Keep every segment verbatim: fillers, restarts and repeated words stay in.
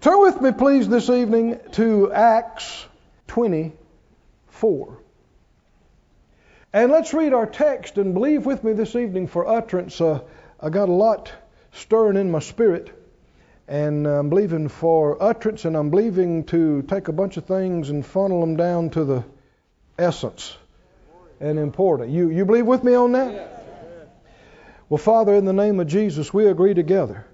Turn with me, please, this evening to Acts twenty-four. And let's read our text and believe with me this evening for utterance. Uh, I got a lot stirring in my spirit, and I'm believing for utterance, and I'm believing to take a bunch of things and funnel them down to the essence and important. You, you believe with me on that? Yes. Well, Father, in the name of Jesus, we agree together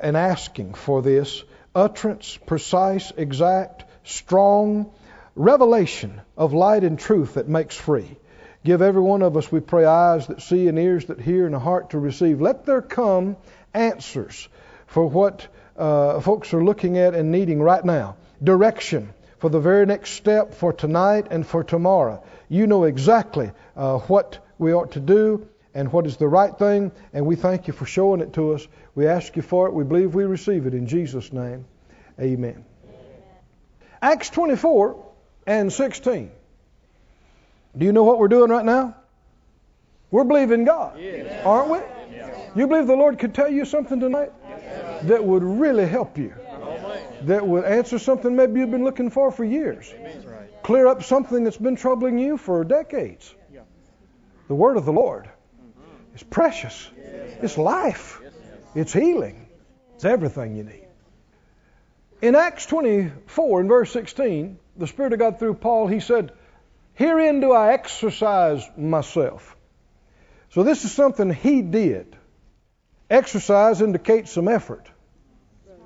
and asking for this utterance, precise, exact, strong revelation of light and truth that makes free. Give every one of us, we pray, eyes that see and ears that hear and a heart to receive. Let there come answers for what uh, folks are looking at and needing right now. Direction for the very next step for tonight and for tomorrow. You know exactly uh, what we ought to do and what is the right thing, and we thank you for showing it to us. We ask you for it. We believe we receive it in Jesus' name. Amen. Amen. Acts twenty-four and sixteen. Do you know what we're doing right now? We're believing God, yes. Aren't we? Yes. You believe the Lord could tell you something tonight, yes, that would really help you, yes, that would answer something maybe you've been looking for for years, yes, clear up something that's been troubling you for decades. Yes. The Word of the Lord is precious. Yes. It's life. Yes. It's healing. It's everything you need. In Acts twenty-four, in verse sixteen, the Spirit of God through Paul, he said, "Herein do I exercise myself." So this is something he did. Exercise indicates some effort,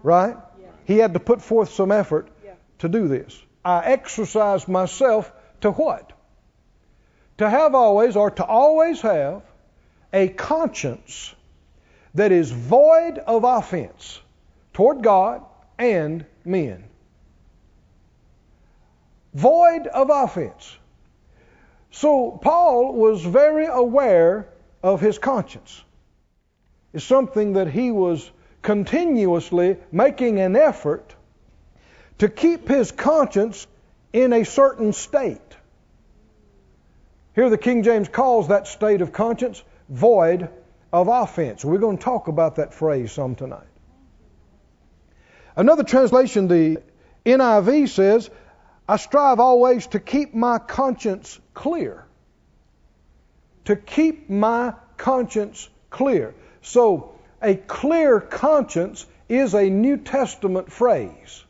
right? Yeah. He had to put forth some effort, yeah, to do this. I exercise myself to what? To have always, or to always have, a conscience that is void of offense toward God and men. Void of offense. So Paul was very aware of his conscience. It's something that he was continuously making an effort to keep his conscience in a certain state. Here the King James calls that state of conscience void of offense. We're going to talk about that phrase some tonight. Another translation, the N I V, says, I strive always to keep my conscience clear. To keep my conscience clear. So, a clear conscience is a New Testament phrase.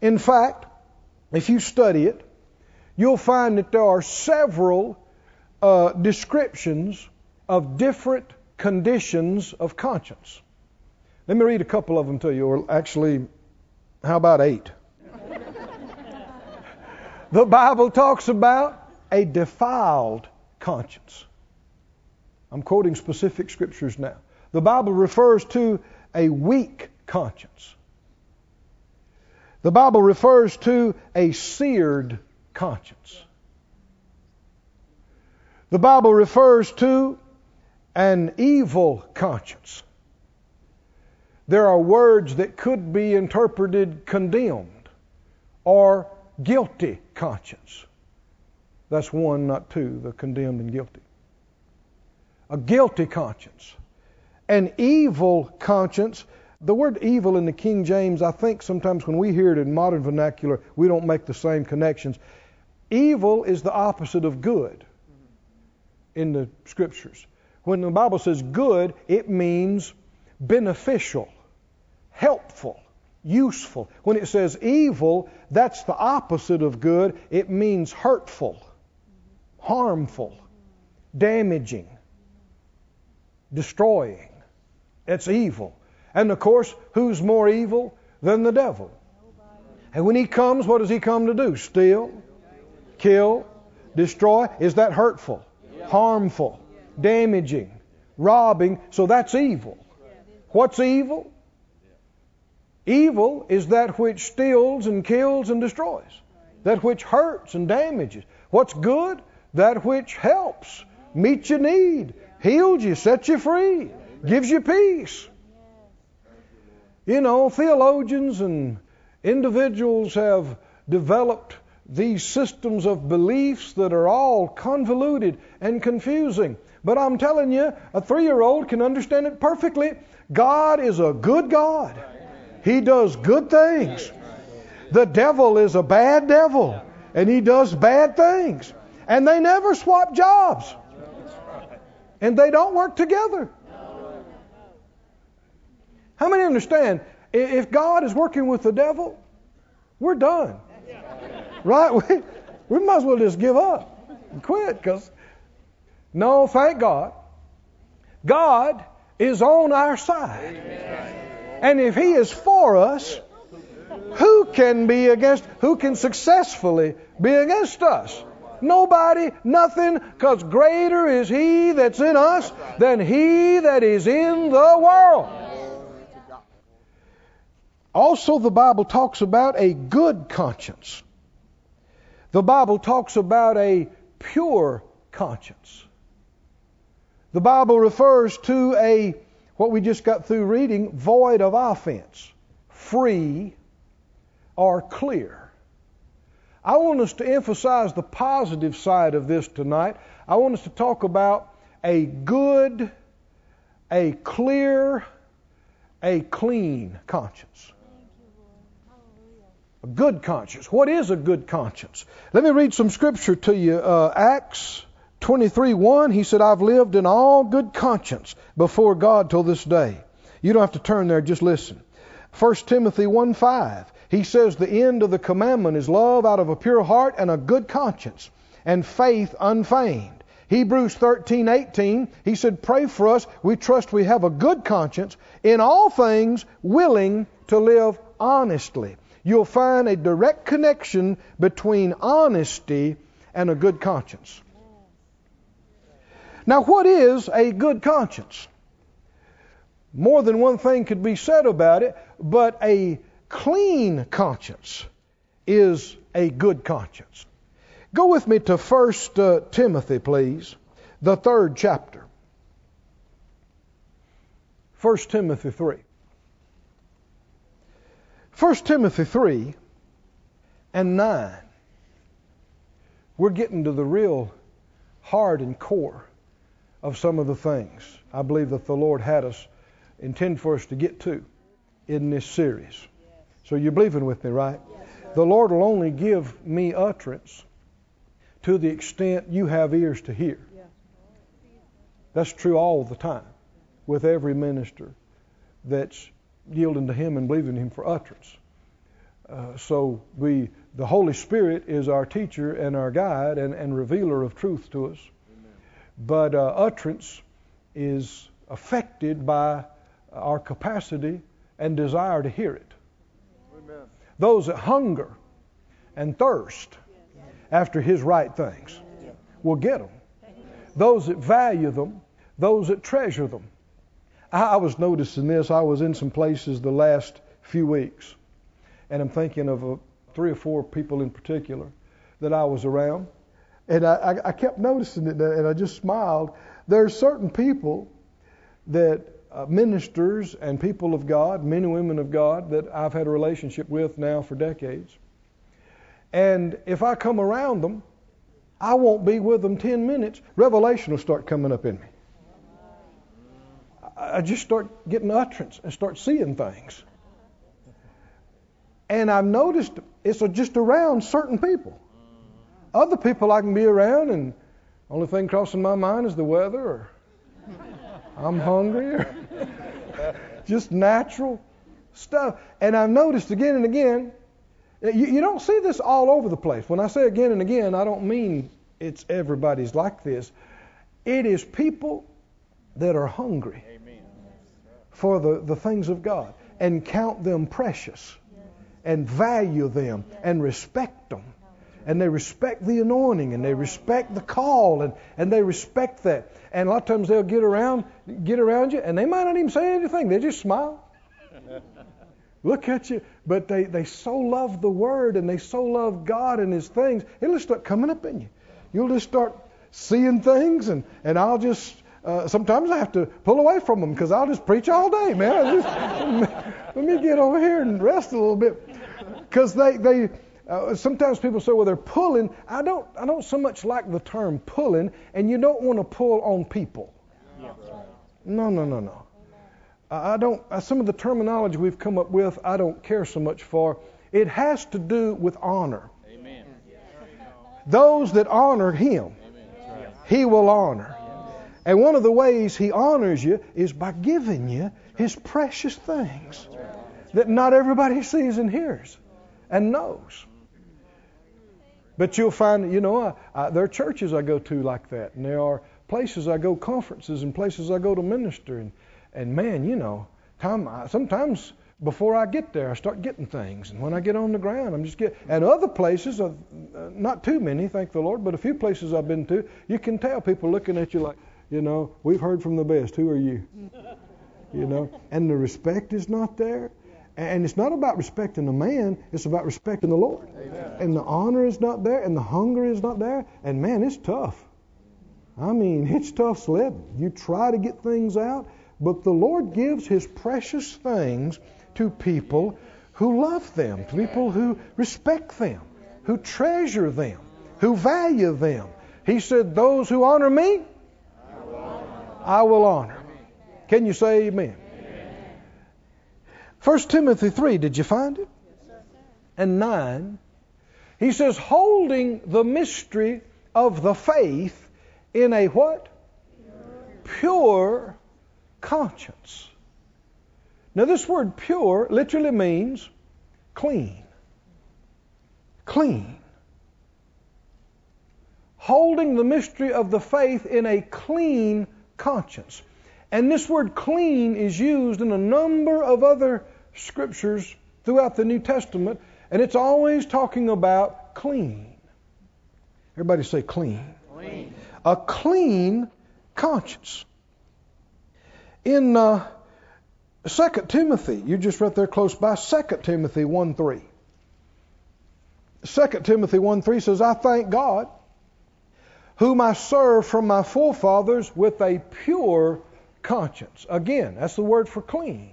In fact, if you study it, you'll find that there are several uh, descriptions of different conditions of conscience. Let me read a couple of them to you, or actually, how about eight? The Bible talks about a defiled conscience. I'm quoting specific scriptures now. The Bible refers to a weak conscience. The Bible refers to a seared conscience. The Bible refers to an evil conscience. There are words that could be interpreted condemned or guilty conscience. That's one, not two, the condemned and guilty. A guilty conscience. An evil conscience. The word evil in the King James, I think sometimes when we hear it in modern vernacular, we don't make the same connections. Evil is the opposite of good in the scriptures. When the Bible says good, it means beneficial, helpful, useful. When it says evil, that's the opposite of good. It means hurtful, harmful, damaging, destroying. It's evil. And of course, who's more evil than the devil? And when he comes, what does he come to do? Steal, kill, destroy. Is that hurtful, harmful, damaging, robbing? So that's evil. What's evil? Evil is that which steals and kills and destroys. That which hurts and damages. What's good? That which helps, meets your need, heals you, sets you free, gives you peace. You know, theologians and individuals have developed these systems of beliefs that are all convoluted and confusing. But I'm telling you, a three-year-old can understand it perfectly. God is a good God. He does good things. The devil is a bad devil, and he does bad things. And they never swap jobs. And they don't work together. How many understand, if God is working with the devil, we're done. Right? We, we might as well just give up and quit. Because no, thank God. God is on our side. Amen. And if He is for us, who can be against, who can successfully be against us? Nobody, nothing, because greater is He that's in us than he that is in the world. Also, the Bible talks about a good conscience. The Bible talks about a pure conscience. The Bible refers to a, what we just got through reading, void of offense, free or clear. I want us to emphasize the positive side of this tonight. I want us to talk about a good, a clear, a clean conscience. A good conscience. What is a good conscience? Let me read some scripture to you. Uh, Acts twenty-three one, he said, I've lived in all good conscience before God till this day. You don't have to turn there, just listen. First Timothy one five, he says, the end of the commandment is love out of a pure heart and a good conscience, and faith unfeigned. Hebrews thirteen eighteen, he said, pray for us, we trust we have a good conscience, in all things willing to live honestly. You'll find a direct connection between honesty and a good conscience. Now, what is a good conscience? More than one thing could be said about it, but a clean conscience is a good conscience. Go with me to First uh, Timothy, please, the third chapter. First Timothy three. First Timothy three and nine. We're getting to the real heart and core of some of the things I believe that the Lord had us intend for us to get to in this series. So you're believing with me, right? Yes, the Lord will only give me utterance to the extent you have ears to hear. That's true all the time with every minister that's yielding to Him and believing in Him for utterance. Uh, so we, the Holy Spirit is our teacher and our guide and, and revealer of truth to us. But uh, utterance is affected by our capacity and desire to hear it. Amen. Those that hunger and thirst after His right things will get them. Those that value them, those that treasure them. I was noticing this. I was in some places the last few weeks, and I'm thinking of uh, three or four people in particular that I was around. And I, I kept noticing it, and I just smiled. There are certain people that uh, ministers and people of God, men and women of God, that I've had a relationship with now for decades. And if I come around them, I won't be with them ten minutes. Revelation will start coming up in me. I just start getting utterance and start seeing things. And I've noticed it's just around certain people. Other people I can be around, and only thing crossing my mind is the weather, or I'm hungry, or just natural stuff. And I've noticed again and again, you, you don't see this all over the place. When I say again and again, I don't mean it's everybody's like this. It is people that are hungry for the, the things of God and count them precious and value them and respect them. And they respect the anointing, and they respect the call, and, and they respect that. And a lot of times they'll get around get around you, and they might not even say anything. They just smile. Look at you. But they, they so love the Word, and they so love God and His things, it'll just start coming up in you. You'll just start seeing things, and, and I'll just, uh, sometimes I have to pull away from them, because I'll just preach all day, man. Just, let me get over here and rest a little bit. Because they... they Uh, sometimes people say, well, they're pulling. I don't I don't so much like the term pulling, and you don't want to pull on people. Yeah. No, no, no, no. I don't, some of the terminology we've come up with, I don't care so much for. It has to do with honor. Amen. Those that honor Him, Amen. He will honor. Amen. And one of the ways He honors you is by giving you His precious things that not everybody sees and hears and knows. But you'll find, you know, I, I, there are churches I go to like that, and there are places I go, conferences, and places I go to minister. And, and man, you know, time, I, sometimes before I get there, I start getting things. And when I get on the ground, I'm just getting. And other places, uh, not too many, thank the Lord, but a few places I've been to, you can tell people looking at you like, you know, we've heard from the best. Who are you? You know, and the respect is not there. And it's not about respecting the man, it's about respecting the Lord. Amen. And the honor is not there, and the hunger is not there. And man, it's tough. I mean, it's tough sledding. You try to get things out, but the Lord gives His precious things to people who love them, to people who respect them, who treasure them, who value them. He said, those who honor me, I will honor. I will honor. Can you say amen? First Timothy three, did you find it? Yes, and nine, he says, holding the mystery of the faith in a what? Pure. Pure conscience. Now this word pure literally means clean. Clean. Holding the mystery of the faith in a clean conscience. And this word clean is used in a number of other scriptures throughout the New Testament, and it's always talking about clean. Everybody say clean. Clean. A clean conscience. In uh, Second Timothy, you're just right there close by, Second Timothy one three. Second Timothy one three says, I thank God, whom I serve from my forefathers with a pure conscience. Again, that's the word for clean.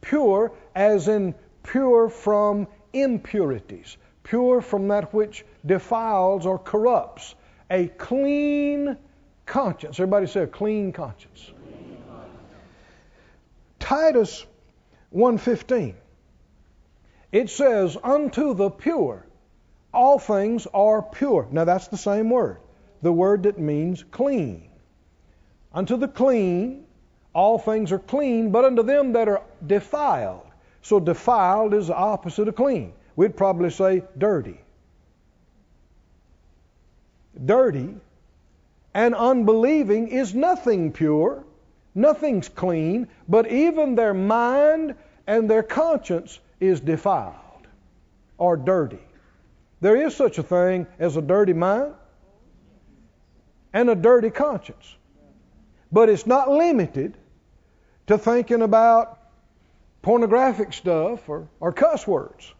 Pure, as in pure from impurities, pure from that which defiles or corrupts. A clean conscience. Everybody say a clean conscience. Clean conscience. Titus one fifteen. It says, unto the pure, all things are pure. Now that's the same word, the word that means clean. Unto the clean, all things are clean, but unto them that are defiled. So defiled is the opposite of clean. We'd probably say dirty. Dirty and unbelieving is nothing pure, nothing's clean, but even their mind and their conscience is defiled or dirty. There is such a thing as a dirty mind and a dirty conscience. But it's not limited to thinking about pornographic stuff or, or cuss words.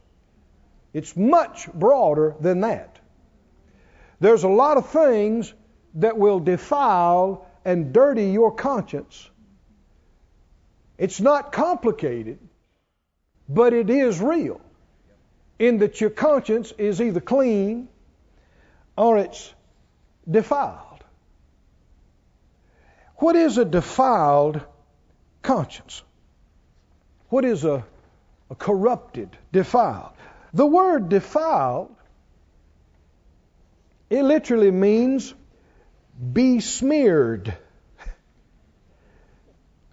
It's much broader than that. There's a lot of things that will defile and dirty your conscience. It's not complicated, but it is real in that your conscience is either clean or it's defiled. What is a defiled conscience? What is a, a corrupted, defiled? The word defiled, it literally means besmeared.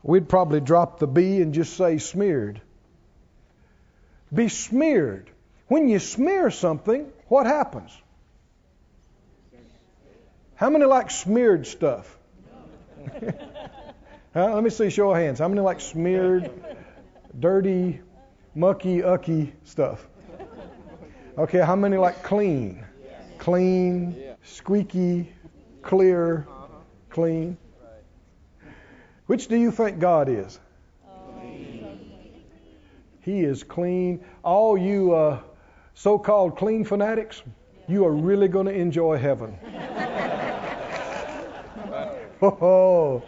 We'd probably drop the B and just say smeared. Besmeared. When you smear something, what happens? How many like smeared stuff? Huh? Let me see, show of hands. How many like smeared, dirty, mucky, ucky stuff? Okay, how many like clean? Clean, squeaky, clear, clean. Which do you think God is? He is clean. All you uh, so-called clean fanatics, you are really going to enjoy heaven. Oh,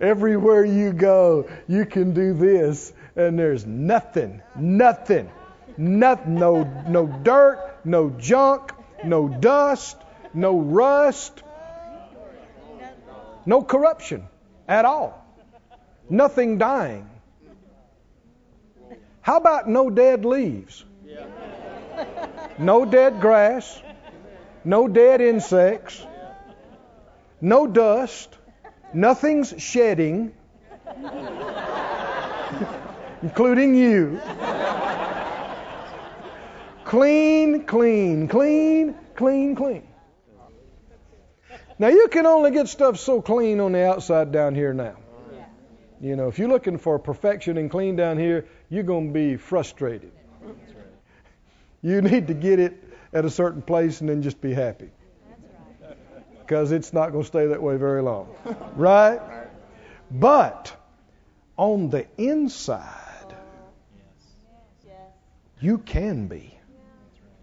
everywhere you go, you can do this, and there's nothing, nothing, nothing, no, no dirt, no junk, no dust, no rust, no corruption at all, nothing dying, How about no dead leaves? Yeah. No dead grass. No dead insects. No dust. Nothing's shedding. Including you. Clean, clean, clean, clean, clean. Now you can only get stuff so clean on the outside down here now. You know, if you're looking for perfection and clean down here, you're going to be frustrated. That's right. You need to get it at a certain place and then just be happy. Because right. It's not going to stay that way very long. Right? Right? But on the inside, yes. You can be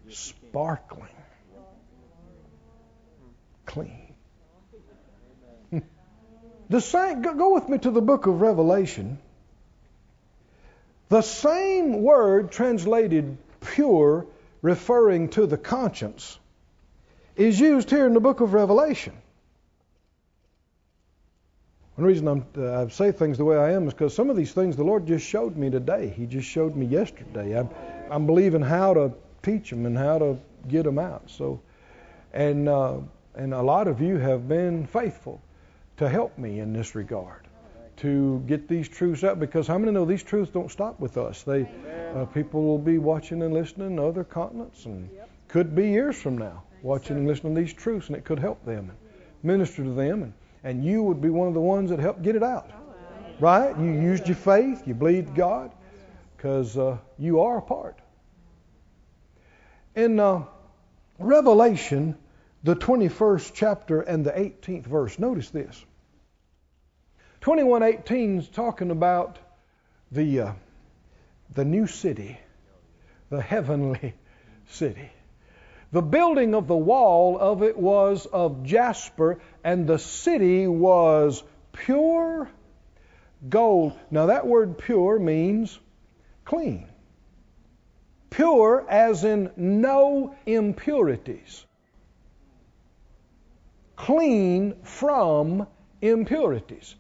sparkling, clean. The same, go with me to the book of Revelation. The same word translated pure, referring to the conscience, is used here in the book of Revelation. One reason I'm, uh, I say things the way I am is because some of these things the Lord just showed me today. He just showed me yesterday. I'm, I'm believing how to teach them and how to get them out. So, and uh, and a lot of you have been faithful to help me in this regard, to get these truths out, because how many know these truths don't stop with us? They, uh, people will be watching and listening in other continents, and yep. could be years from now watching and listening to these truths, and it could help them and minister to them, and, and you would be one of the ones that helped get it out. Right? You used your faith, you believed God, because uh, you are a part. In uh, Revelation, the twenty-first chapter and the eighteenth verse, notice this. twenty-one eighteen is talking about the uh, the new city, the heavenly city. The building of the wall of it was of jasper, and the city was pure gold. Now that word pure means clean. Pure as in no impurities. Clean from impurities.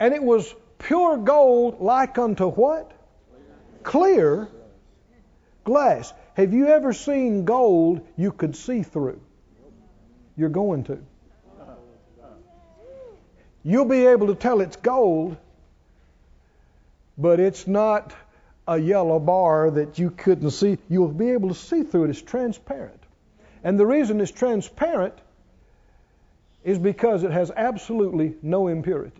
And it was pure gold like unto what? Clear glass. Have you ever seen gold you could see through? You're going to. You'll be able to tell it's gold, but it's not a yellow bar that you couldn't see. You'll be able to see through it. It's transparent. And the reason it's transparent is because it has absolutely no impurities.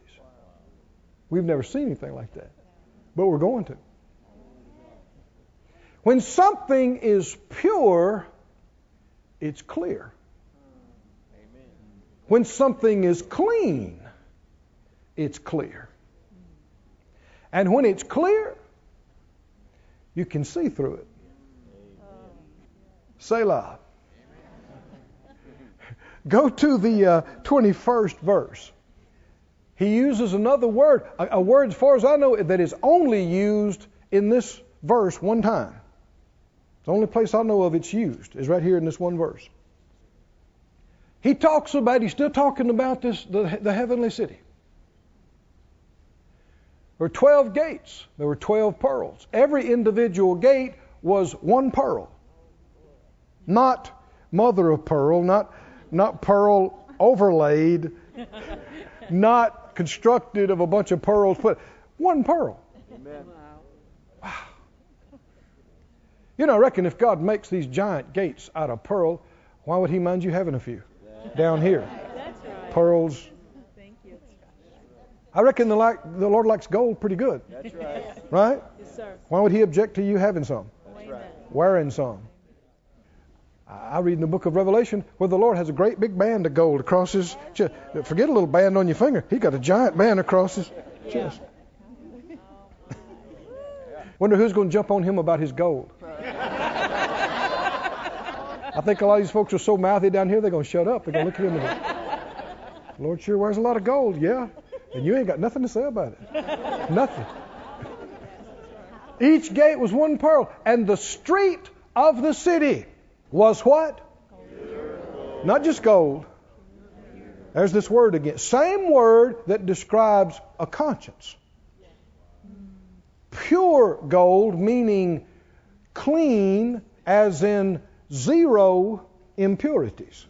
We've never seen anything like that, but we're going to. When something is pure, it's clear. When something is clean, it's clear. And when it's clear, you can see through it. Selah. Go to the uh, twenty-first verse. He uses another word, a, a word as far as I know that is only used in this verse one time. The only place I know of it's used is right here in this one verse. He talks about, he's still talking about this, the, the heavenly city. There were twelve gates. There were twelve pearls. Every individual gate was one pearl. Not mother of pearl, not, not pearl overlaid, not constructed of a bunch of pearls, but one pearl. Amen. Wow. You know, I reckon if God makes these giant gates out of pearl, why would He mind you having a few down here? That's right. Pearls. Thank you. I reckon the, like, the Lord likes gold pretty good. That's right. Right? Yes, sir. Why would He object to you having some? That's right. Wearing some. I read in the book of Revelation where the Lord has a great big band of gold across His chest. Forget a little band on your finger. He got a giant band across His chest. Yeah. Wonder who's going to jump on Him about His gold. I think a lot of these folks are so mouthy down here, they're going to shut up. They're going to look at Him and go, Lord sure wears a lot of gold, yeah. And you ain't got nothing to say about it. Nothing. Each gate was one pearl. And the street of the city was what? Gold. Not just gold. There's this word again. Same word that describes a conscience. Pure gold, meaning clean, as in zero impurities.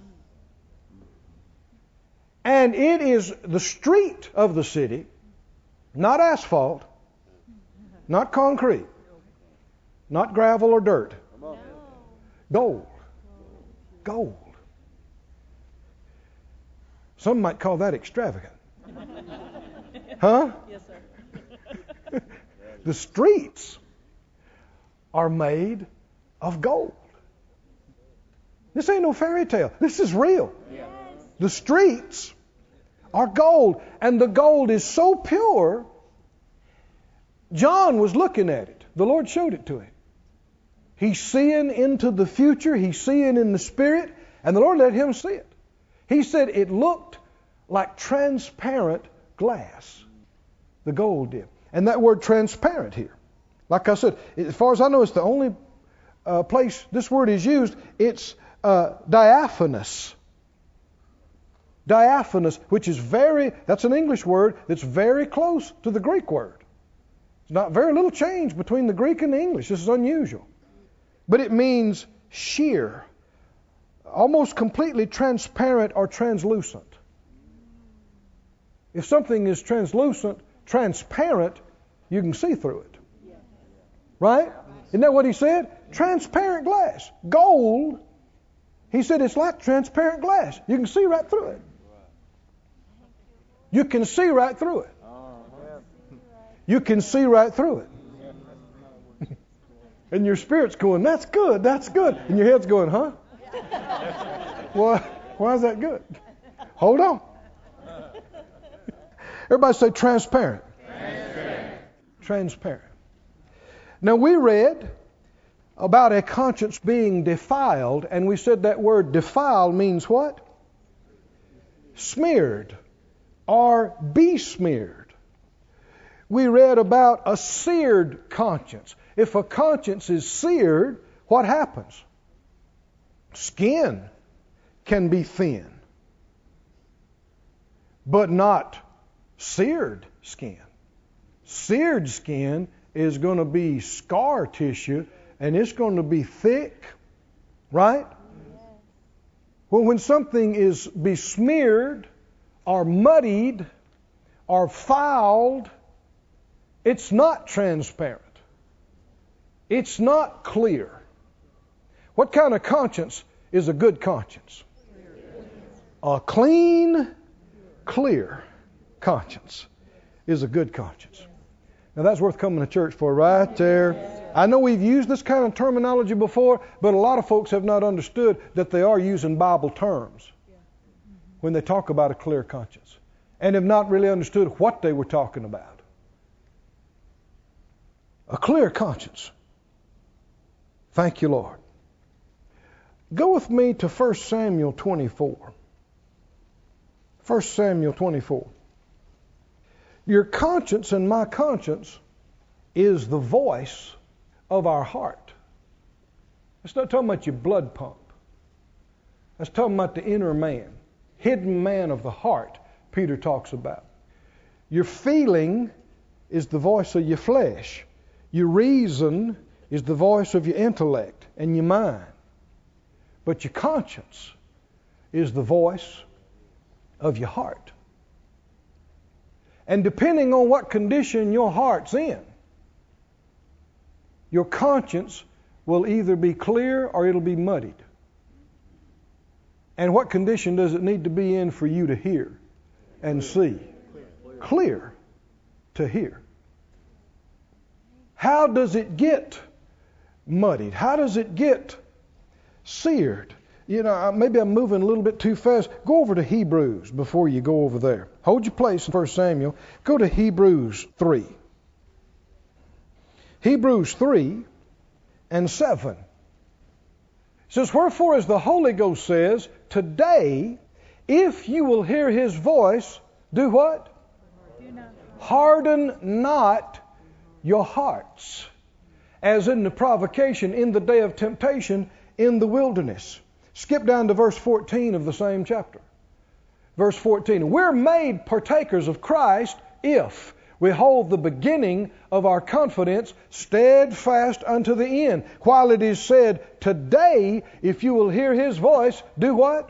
And it is the street of the city, not asphalt, not concrete, not gravel or dirt. Gold. Gold. Some might call that extravagant. Huh? Yes, sir. The streets are made of gold. This ain't no fairy tale. This is real. Yes. The streets are gold, and the gold is so pure, John was looking at it. The Lord showed it to him. He's seeing into the future. He's seeing in the Spirit, and the Lord let him see it. He said it looked like transparent glass. The gold did. And that word transparent here, like I said, as far as I know, it's the only uh, place this word is used. It's uh, diaphanous. Diaphanous, which is very, that's an English word that's very close to the Greek word. There's not very little change between the Greek and the English. This is unusual. But it means sheer, almost completely transparent or translucent. If something is translucent, transparent, you can see through it. Right? Isn't that what he said? Transparent glass. Gold, he said it's like transparent glass. You can see right through it. You can see right through it. You can see right through it. And your spirit's going, that's good, that's good. And your head's going, huh? Well, why is that good? Hold on. Everybody say transparent. Transparent. Transparent. Now we read about a conscience being defiled, and we said that word defile means what? Smeared or besmeared. We read about a seared conscience. If a conscience is seared, what happens? Skin can be thin, but not seared skin. Seared skin is going to be scar tissue, and it's going to be thick, right? Yeah. Well, when something is besmeared or muddied or fouled, it's not transparent. It's not clear. What kind of conscience is a good conscience? A clean, clear conscience is a good conscience. Now that's worth coming to church for right there. I know we've used this kind of terminology before, but a lot of folks have not understood that they are using Bible terms when they talk about a clear conscience, and have not really understood what they were talking about. A clear conscience. Thank you, Lord. Go with me to First Samuel twenty-four. First Samuel twenty-four. Your conscience and my conscience is the voice of our heart. That's not talking about your blood pump. That's talking about the inner man, hidden man of the heart, Peter talks about. Your feeling is the voice of your flesh. Your reason is the voice of your intellect and your mind. But your conscience is the voice of your heart. And depending on what condition your heart's in, your conscience will either be clear or it'll be muddied. And what condition does it need to be in for you to hear and see? Clear to hear. How does it get muddied? How does it get seared? You know, maybe I'm moving a little bit too fast. Go over to Hebrews before you go over there. Hold your place in First Samuel. Go to Hebrews three. Hebrews three and seven. It says, wherefore, as the Holy Ghost says, today, if you will hear His voice, do what? Do not. Harden not your hearts, as in the provocation in the day of temptation in the wilderness. Skip down to verse fourteen of the same chapter. Verse fourteen, we're made partakers of Christ if We hold the beginning of our confidence steadfast unto the end. While it is said, today, if you will hear his voice, do what?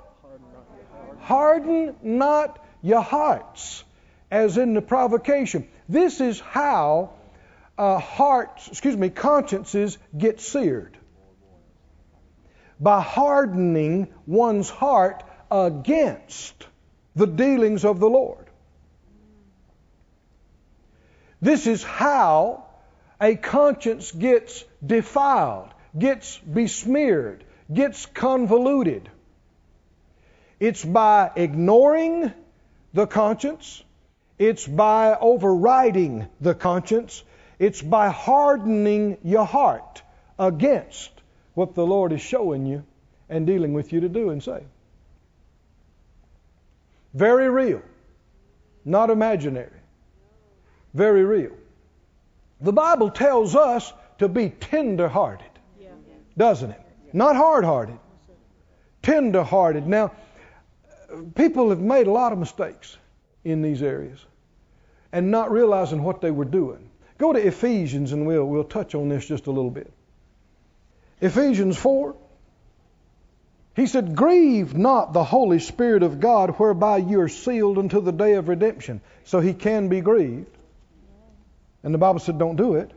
Harden not your hearts, as in the provocation. This is how uh, hearts, excuse me, consciences get seared. By hardening one's heart against the dealings of the Lord. This is how a conscience gets defiled, gets besmeared, gets convoluted. It's by ignoring the conscience. It's by overriding the conscience. It's by hardening your heart against what the Lord is showing you and dealing with you to do and say. Very real, not imaginary. Very real. The Bible tells us to be tender-hearted, yeah. doesn't it? Not hard-hearted. Tender-hearted. Now, people have made a lot of mistakes in these areas and not realizing what they were doing. Go to Ephesians and we'll, we'll touch on this just a little bit. Ephesians four, he said, grieve not the Holy Spirit of God, whereby you are sealed unto the day of redemption. So he can be grieved. And the Bible said, don't do it.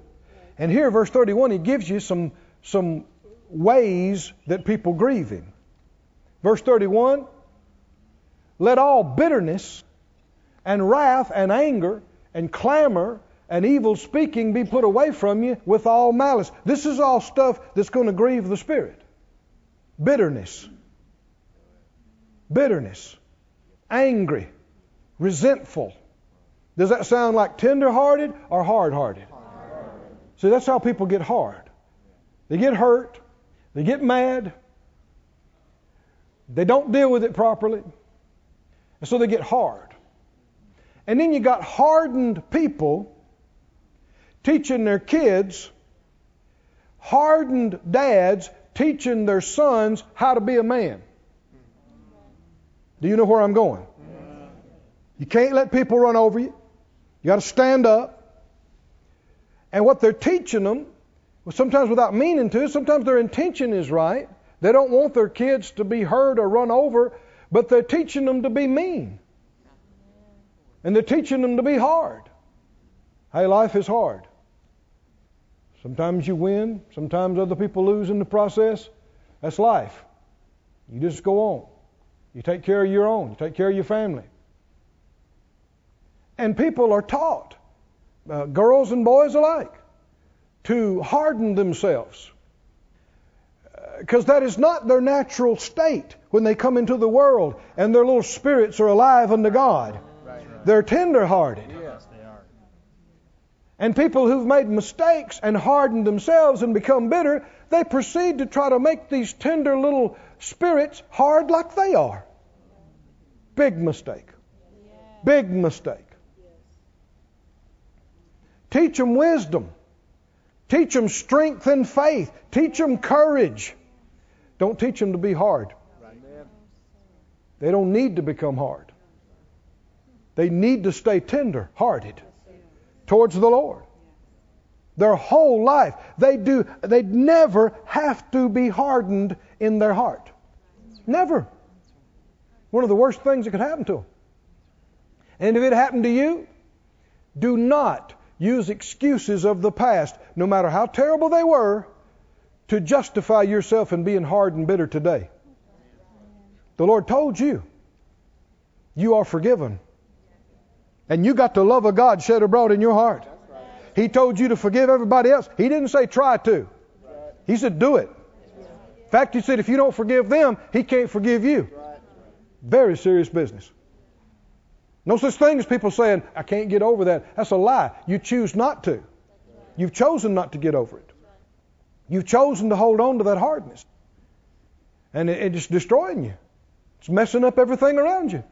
And here, verse thirty-one, he gives you some, some ways that people grieve him. Verse thirty-one, let all bitterness and wrath and anger and clamor and evil speaking be put away from you with all malice. This is all stuff that's going to grieve the Spirit. Bitterness. Bitterness. Angry. Resentful. Does that sound like tender-hearted or hard-hearted? Hard-hearted. See, that's how people get hard. They get hurt. They get mad. They don't deal with it properly. And so they get hard. And then you got hardened people teaching their kids, hardened dads teaching their sons how to be a man. Do you know where I'm going? You can't let people run over you. You got to stand up. And what they're teaching them, sometimes without meaning to, sometimes their intention is right. They don't want their kids to be hurt or run over, but they're teaching them to be mean. And they're teaching them to be hard. Hey, life is hard. Sometimes you win. Sometimes other people lose in the process. That's life. You just go on. You take care of your own. You take care of your family. And people are taught, uh, girls and boys alike, to harden themselves. Because uh, that is not their natural state when they come into the world and their little spirits are alive unto God. Right, right. They're tender-hearted. Yes, they are. And people who've made mistakes and hardened themselves and become bitter, they proceed to try to make these tender little spirits hard like they are. Big mistake. Big mistake. Teach them wisdom. Teach them strength and faith. Teach them courage. Don't teach them to be hard. They don't need to become hard. They need to stay tender-hearted towards the Lord. Their whole life. They do. They never have to be hardened in their heart. Never. One of the worst things that could happen to them. And if it happened to you, do not use excuses of the past, no matter how terrible they were, to justify yourself in being hard and bitter today. The Lord told you, you are forgiven. And you got the love of God shed abroad in your heart. He told you to forgive everybody else. He didn't say try to. He said do it. In fact, he said if you don't forgive them, he can't forgive you. Very serious business. No such thing as people saying, I can't get over that. That's a lie. You choose not to. You've chosen not to get over it. You've chosen to hold on to that hardness. And it, it's destroying you. It's messing up everything around you.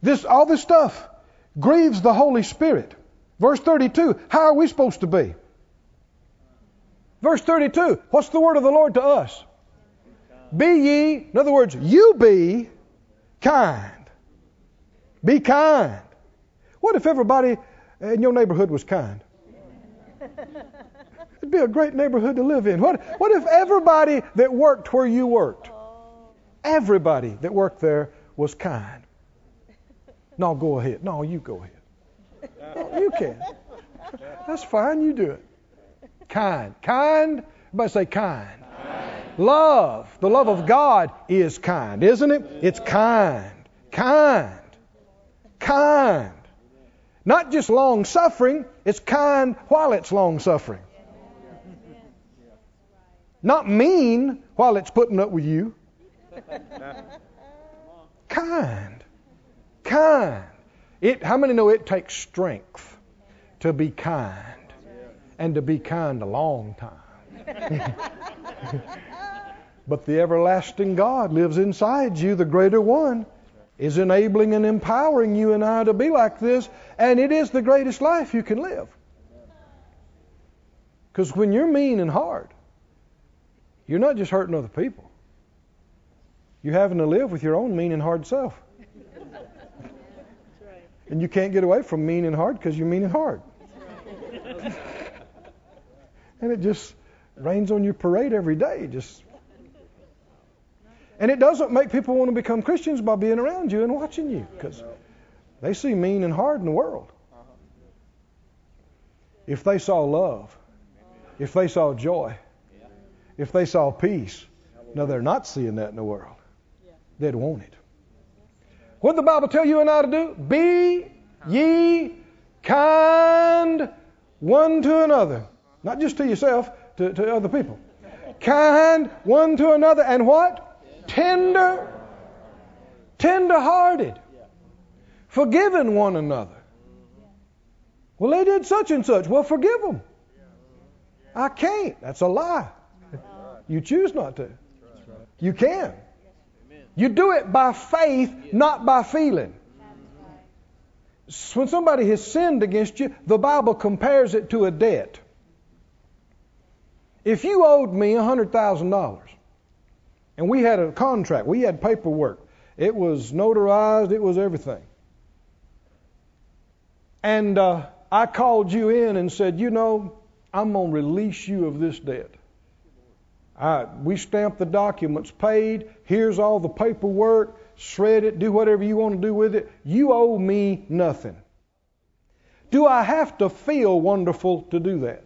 This, all this stuff grieves the Holy Spirit. Verse thirty-two, how are we supposed to be? Verse thirty-two, what's the word of the Lord to us? Be ye, in other words, you be kind. Be kind. What if everybody in your neighborhood was kind? It'd be a great neighborhood to live in. What, what if everybody that worked where you worked, everybody that worked there was kind? No, go ahead. No, you go ahead. No, you can. That's fine. You do it. Kind. Kind. Everybody say kind. Kind. Love. The love of God is kind, isn't it? It's kind. Kind. Kind. Not just long-suffering. It's kind while it's long-suffering. Not mean while it's putting up with you. Kind. Kind. It, how many know it takes strength to be kind? And to be kind a long time. But the everlasting God lives inside you. The greater one is enabling and empowering you and I to be like this. And it is the greatest life you can live. Because when you're mean and hard, you're not just hurting other people. You're having to live with your own mean and hard self. And you can't get away from mean and hard because you're mean and hard. And it just rains on your parade every day. Just. And it doesn't make people want to become Christians by being around you and watching you, because they see mean and hard in the world. If they saw love, if they saw joy, if they saw peace, now they're not seeing that in the world. They'd want it. What did the Bible tell you and I to do? Be ye kind one to another. Not just to yourself, to, to other people. Kind one to another. And what? Tender. Tender-hearted. Forgiving one another. Well, they did such and such. Well, forgive them. I can't. That's a lie. You choose not to. You can. You do it by faith, not by feeling. When somebody has sinned against you, the Bible compares it to a debt. If you owed me one hundred thousand dollars and we had a contract, we had paperwork, it was notarized, it was everything. And uh, I called you in and said, you know, I'm going to release you of this debt. I, we stamped the documents, paid, here's all the paperwork, shred it, do whatever you want to do with it. You owe me nothing. Do I have to feel wonderful to do that?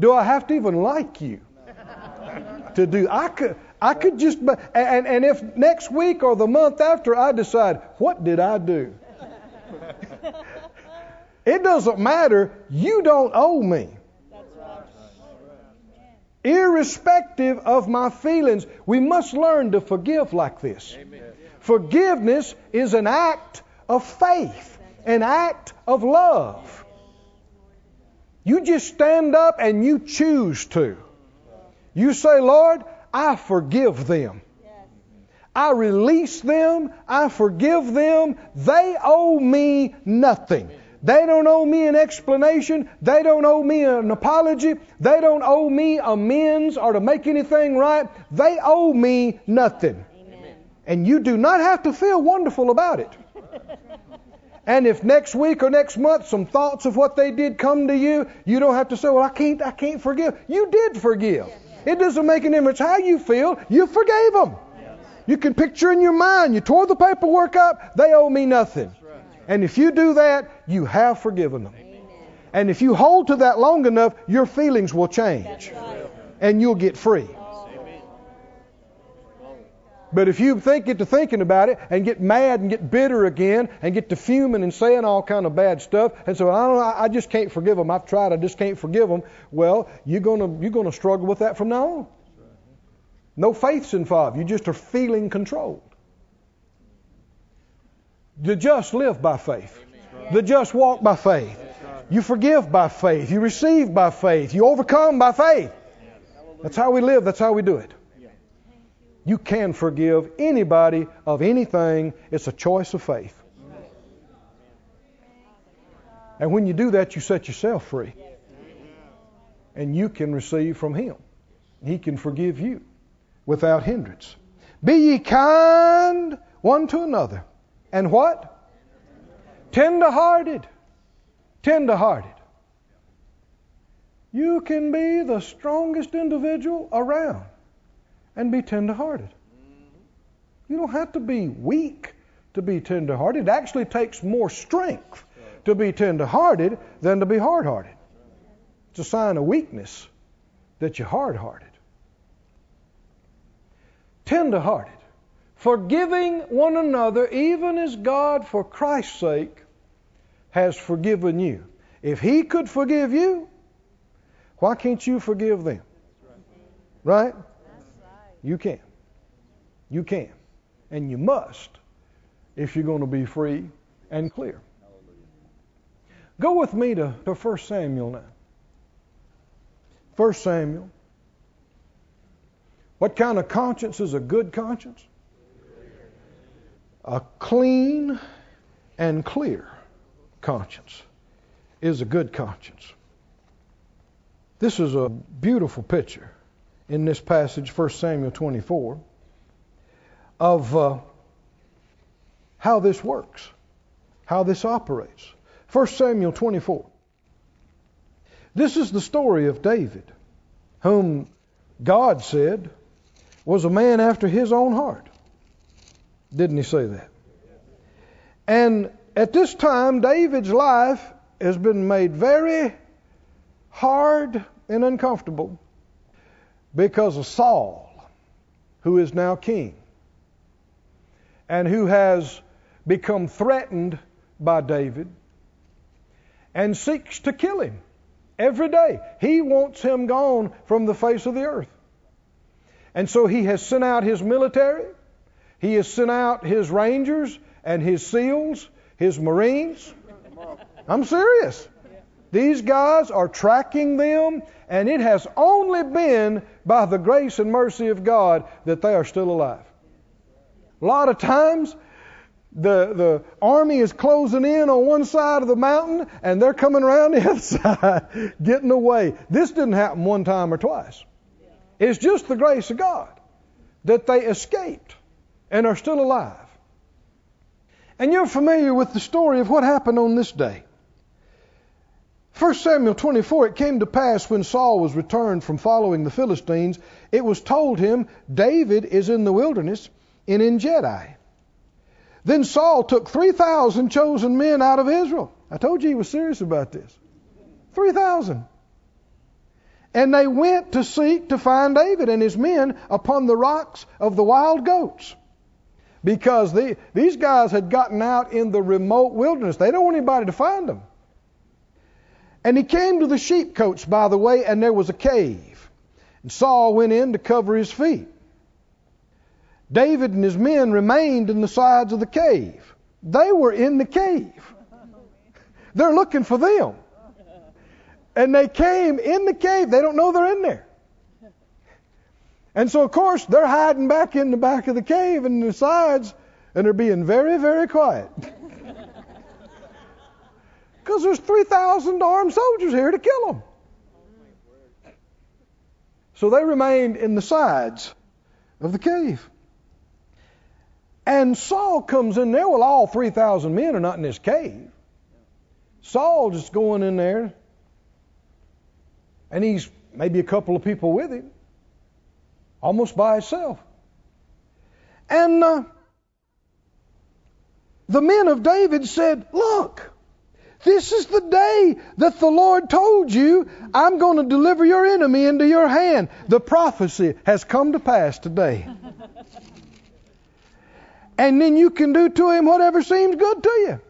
Do I have to even like you to do? I could, I could just, and, and if next week or the month after I decide, what did I do? It doesn't matter. You don't owe me. Irrespective of my feelings, we must learn to forgive like this. Forgiveness is an act of faith, an act of love. You just stand up and you choose to. You say, Lord, I forgive them. I release them. I forgive them. They owe me nothing. They don't owe me an explanation. They don't owe me an apology. They don't owe me amends or to make anything right. They owe me nothing. Amen. And you do not have to feel wonderful about it. And if next week or next month some thoughts of what they did come to you, you don't have to say, well, I can't, I can't forgive. You did forgive. It doesn't make any difference how you feel. You forgave them. You can picture in your mind, you tore the paperwork up, they owe me nothing. And if you do that, you have forgiven them. And if you hold to that long enough, your feelings will change. And you'll get free. But if you think, get to thinking about it and get mad and get bitter again and get to fuming and saying all kind of bad stuff and so I don't, I just can't forgive them. I've tried. I just can't forgive them. Well, you're gonna you're gonna struggle with that from now on. No faith's involved. You just are feeling controlled. The just live by faith. The just walk by faith. You forgive by faith. You receive by faith. You overcome by faith. That's how we live. That's how we do it. You can forgive anybody of anything. It's a choice of faith. And when you do that, you set yourself free. And you can receive from Him. He can forgive you without hindrance. Be ye kind one to another. And what? Tender-hearted. Tender-hearted. You can be the strongest individual around and be tender-hearted. You don't have to be weak to be tender-hearted. It actually takes more strength to be tender-hearted than to be hard-hearted. It's a sign of weakness that you're hard-hearted. Tender-hearted. Forgiving one another, even as God, for Christ's sake, has forgiven you. If He could forgive you, why can't you forgive them? Right? You can. You can. And you must if you're going to be free and clear. Go with me to, to First Samuel now. First Samuel. What kind of conscience is a good conscience? A clean and clear conscience is a good conscience. This is a beautiful picture in this passage, First Samuel twenty-four, of uh, how this works, how this operates. First Samuel twenty-four. This is the story of David, whom God said was a man after His own heart. Didn't He say that? And at this time, David's life has been made very hard and uncomfortable because of Saul, who is now king, and who has become threatened by David and seeks to kill him every day. He wants him gone from the face of the earth. And so he has sent out his military. He has sent out his rangers and his SEALs, his Marines. I'm serious. These guys are tracking them, and it has only been by the grace and mercy of God that they are still alive. A lot of times, the, the army is closing in on one side of the mountain, and they're coming around the other side, getting away. This didn't happen one time or twice. It's just the grace of God that they escaped and are still alive. And you're familiar with the story of what happened on this day. First Samuel twenty-four, it came to pass when Saul was returned from following the Philistines, it was told him, David is in the wilderness and in Jedi. Then Saul took three thousand chosen men out of Israel. I told you he was serious about this. three thousand. And they went to seek to find David and his men upon the rocks of the wild goats. Because the, these guys had gotten out in the remote wilderness. They don't want anybody to find them. And he came to the sheepcotes by the way, and there was a cave. And Saul went in to cover his feet. David and his men remained in the sides of the cave. They were in the cave. They're looking for them. And they came in the cave. They don't know they're in there. And so, of course, they're hiding back in the back of the cave and the sides, and they're being very, very quiet. Because there's three thousand armed soldiers here to kill them. So they remained in the sides of the cave. And Saul comes in there. Well, all three thousand men are not in this cave. Saul just going in there, and he's maybe a couple of people with him. Almost by himself. And uh, the men of David said, look, this is the day that the Lord told you, I'm going to deliver your enemy into your hand. The prophecy has come to pass today. And then you can do to him whatever seems good to you.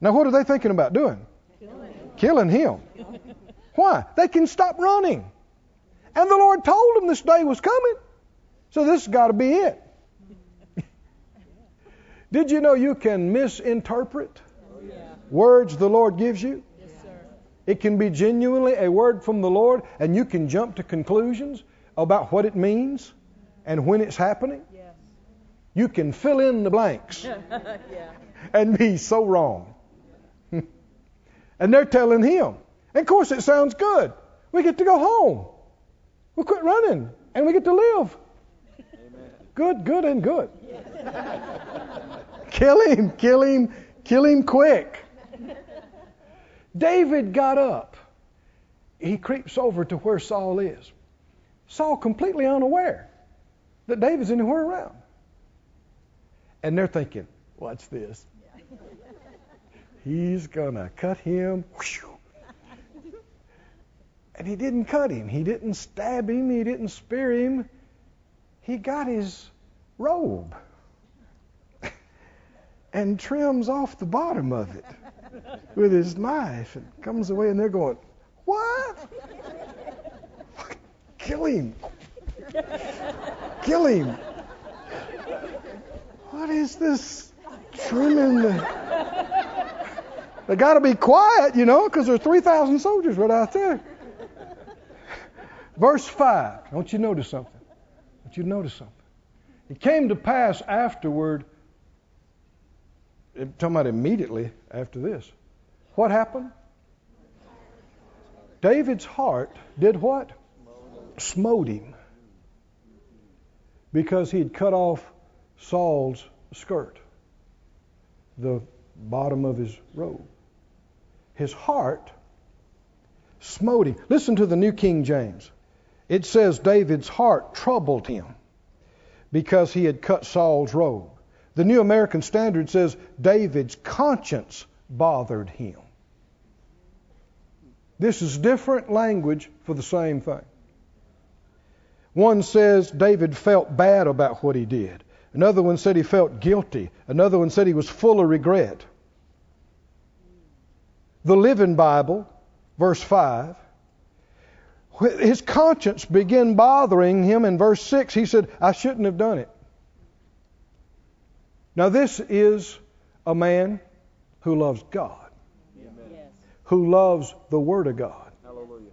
Now, what are they thinking about doing? Killing him. Killing him. Why? They can stop running. And the Lord told him this day was coming. So this has got to be it. Did you know you can misinterpret oh, yeah. words the Lord gives you? Yes, sir. It can be genuinely a word from the Lord, and you can jump to conclusions about what it means and when it's happening. Yes. You can fill in the blanks yeah. and be so wrong. And they're telling him. And of course, it sounds good. We get to go home. We quit running, and we get to live. Amen. Good, good, and good. Kill him, kill him, Kill him quick. David got up. He creeps over to where Saul is. Saul completely unaware that David's anywhere around. And they're thinking, watch this. He's going to cut him. And he didn't cut him. He didn't stab him. He didn't spear him. He got his robe and trims off the bottom of it with his knife and comes away, and they're going, what? Kill him. Kill him. What is this trimming? They got to be quiet, you know, because there's three thousand soldiers right out there. Verse five. I want you to notice something. I want you to notice something. It came to pass afterward, I'm talking about immediately after this. What happened? David's heart did what? Smote him. Because he had cut off Saul's skirt, the bottom of his robe. His heart smote him. Listen to the New King James. It says David's heart troubled him because he had cut Saul's robe. The New American Standard says David's conscience bothered him. This is different language for the same thing. One says David felt bad about what he did. Another one said he felt guilty. Another one said he was full of regret. The Living Bible, verse five, his conscience began bothering him. In verse six, he said, I shouldn't have done it. Now this is a man who loves God, Amen. Who loves the Word of God, Hallelujah.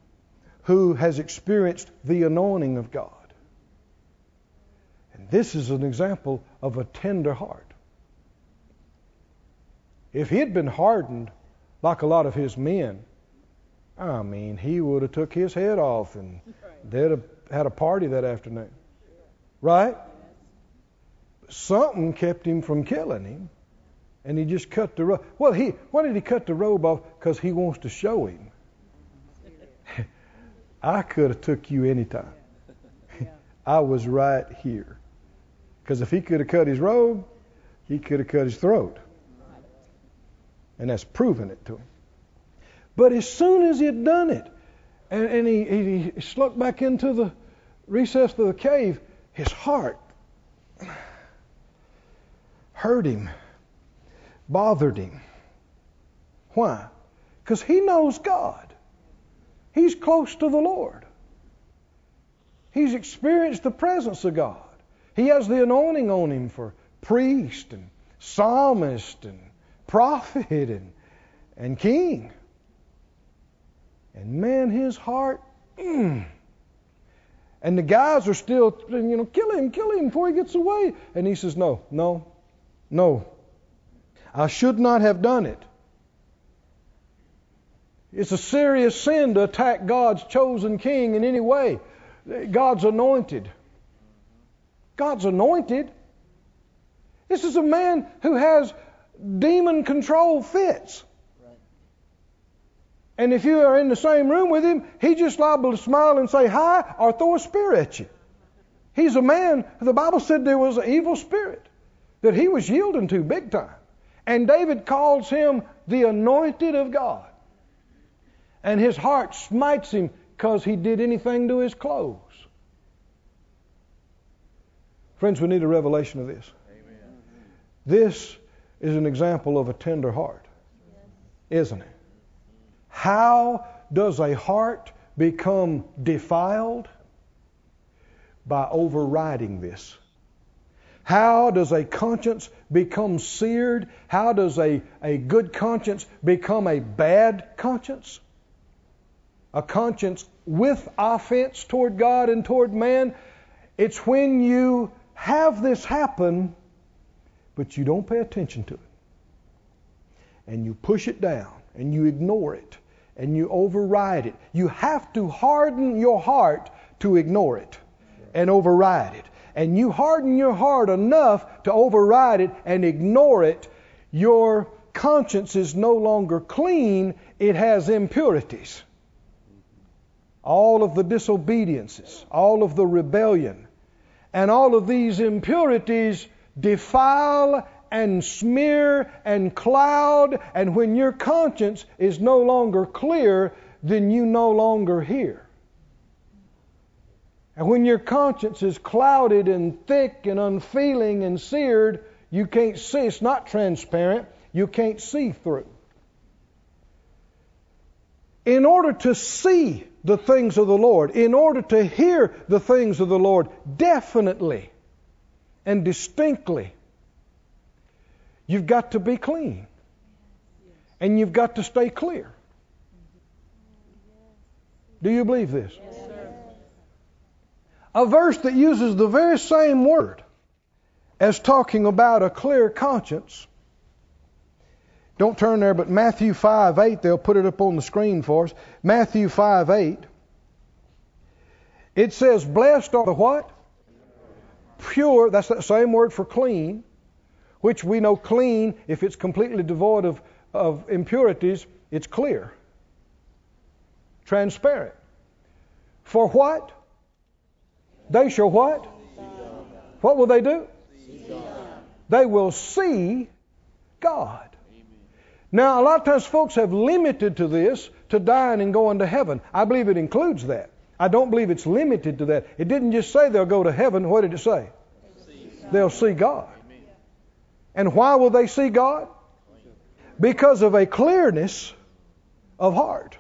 Who has experienced the anointing of God. This is an example of a tender heart. If he had been hardened like a lot of his men, I mean, he would have took his head off and they'd have had a party that afternoon. Right? Something kept him from killing him, and he just cut the robe. Well, he why did he cut the robe off? Because he wants to show him. I could have took you anytime. I was right here. Because if he could have cut his robe, he could have cut his throat. And that's proven it to him. But as soon as he had done it, and, and he, he, he slumped back into the recess of the cave, his heart hurt him, bothered him. Why? Because he knows God. He's close to the Lord. He's experienced the presence of God. He has the anointing on him for priest and psalmist and prophet and, and king. And man, his heart, mm. And the guys are still, you know, kill him, kill him before he gets away. And he says, no, no, no. I should not have done it. It's a serious sin to attack God's chosen king in any way. God's anointed. God's anointed. This is a man who has demon control fits. Right. And if you are in the same room with him, he's just liable to smile and say hi or throw a spear at you. He's a man, the Bible said there was an evil spirit that he was yielding to big time. And David calls him the anointed of God. And his heart smites him because he did anything to his clothes. Friends, we need a revelation of this. Amen. This is an example of a tender heart, isn't it? How does a heart become defiled? By overriding this. How does a conscience become seared? How does a, a good conscience become a bad conscience? A conscience with offense toward God and toward man. It's when you have this happen, but you don't pay attention to it. And you push it down, and you ignore it, and you override it. You have to harden your heart to ignore it and override it. And you harden your heart enough to override it and ignore it, your conscience is no longer clean, it has impurities. All of the disobediences, all of the rebellion, and all of these impurities defile and smear and cloud, and when your conscience is no longer clear, then you no longer hear. And when your conscience is clouded and thick and unfeeling and seared, you can't see. It's not transparent. You can't see through. In order to see the things of the Lord, in order to hear the things of the Lord definitely and distinctly, you've got to be clean. And you've got to stay clear. Do you believe this? Yes, sir. A verse that uses the very same word as talking about a clear conscience. Don't turn there, but Matthew five eight, they'll put it up on the screen for us. Matthew five eight. It says, blessed are the what? Pure, that's that same word for clean, which we know clean, if it's completely devoid of, of impurities, it's clear, transparent. For what? They shall what? What will they do? See God. They will see God. Amen. Now, a lot of times folks have limited to this, to dying and going to heaven. I believe it includes that. I don't believe it's limited to that. It didn't just say they'll go to heaven. What did it say? See They'll see God. Amen. And why will they see God? Because of a clearness of heart.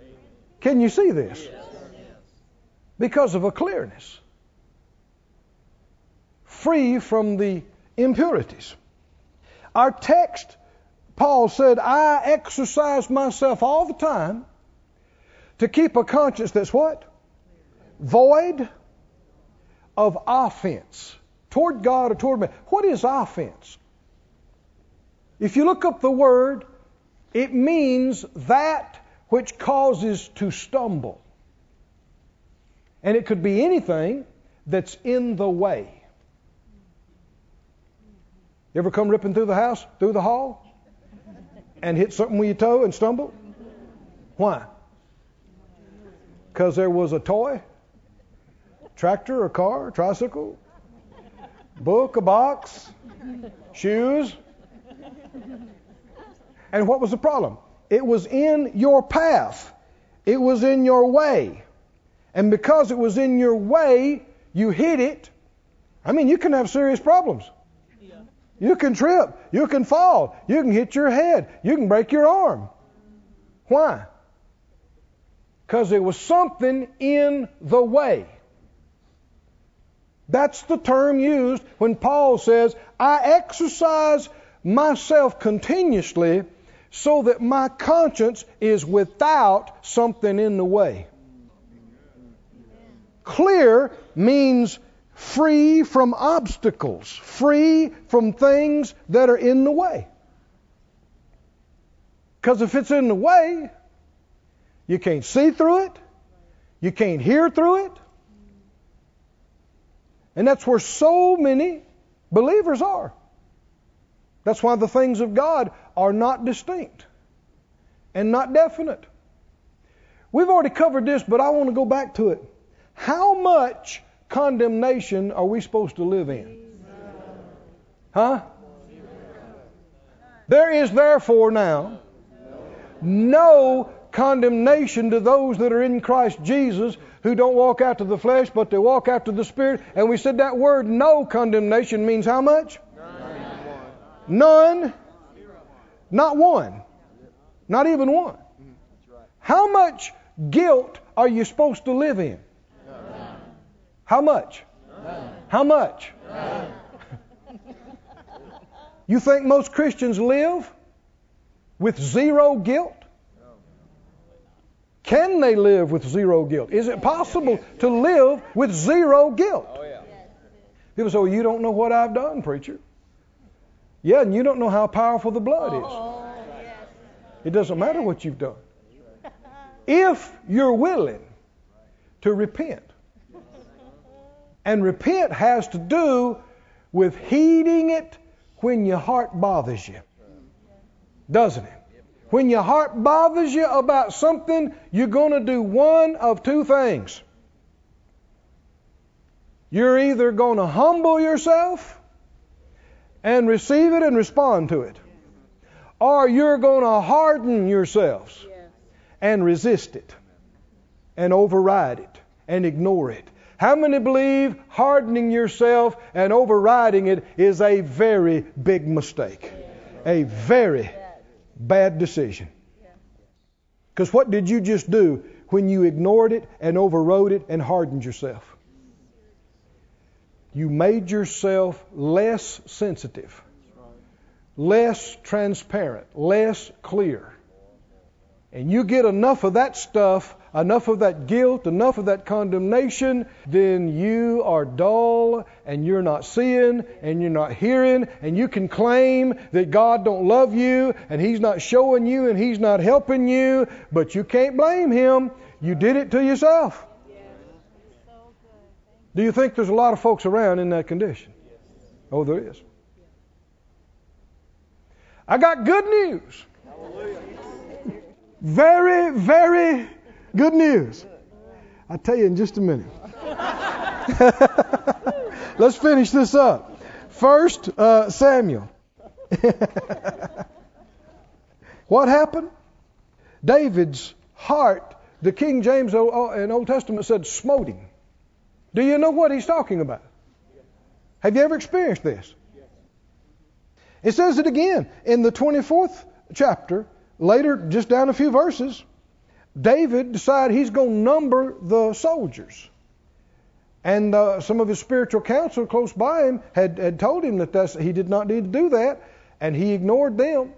Amen. Can you see this? Yes. Because of a clearness, free from the impurities. Our text, Paul said, I exercise myself all the time to keep a conscience that's what? Void of offense toward God or toward man. What is offense? If you look up the word, it means that which causes to stumble. And it could be anything that's in the way. You ever come ripping through the house, through the hall, and hit something with your toe and stumble? Why? Because there was a toy, tractor, a car, tricycle, book, a box, shoes. And what was the problem? It was in your path. It was in your way. And because it was in your way, you hit it. I mean, you can have serious problems. Yeah. You can trip. You can fall. You can hit your head. You can break your arm. Why? Because there was something in the way. That's the term used when Paul says, I exercise myself continuously so that my conscience is without something in the way. Clear means free from obstacles, free from things that are in the way. Because if it's in the way, you can't see through it, you can't hear through it. And that's where so many believers are. That's why the things of God are not distinct and not definite. We've already covered this, but I want to go back to it. How much condemnation are we supposed to live in? Huh? There is therefore now no condemnation to those that are in Christ Jesus, who don't walk after the flesh, but they walk after the Spirit. And we said that word no condemnation means how much? None. None. Not one. Not even one. How much guilt are you supposed to live in? How much? None. How much? None. You think most Christians live with zero guilt? Can they live with zero guilt? Is it possible to live with zero guilt? Oh, yeah. People say, well, you don't know what I've done, preacher. Yeah, and you don't know how powerful the blood is. Oh, yes. It doesn't matter what you've done. If you're willing to repent. And repent has to do with heeding it when your heart bothers you. Doesn't it? When your heart bothers you about something, you're going to do one of two things. You're either going to humble yourself and receive it and respond to it, or you're going to harden yourselves and resist it and override it and ignore it. How many believe hardening yourself and overriding it is a very big mistake? A very bad decision. Because what did you just do when you ignored it and overrode it and hardened yourself? You made yourself less sensitive, less transparent, less clear. And you get enough of that stuff, enough of that guilt, enough of that condemnation, then you are dull and you're not seeing and you're not hearing, and you can claim that God don't love you and He's not showing you and He's not helping you, but you can't blame Him. You did it to yourself. Do you think there's a lot of folks around in that condition? Oh, there is. I got good news. Very, very good news. I'll tell you in just a minute. Let's finish this up. First uh, Samuel. What happened? David's heart, the King James in Old Testament said, smote him. Do you know what he's talking about? Have you ever experienced this? It says it again in the twenty-fourth chapter. Later, just down a few verses, David decided he's going to number the soldiers. And uh, some of his spiritual counsel close by him had, had told him that that's, he did not need to do that. And he ignored them.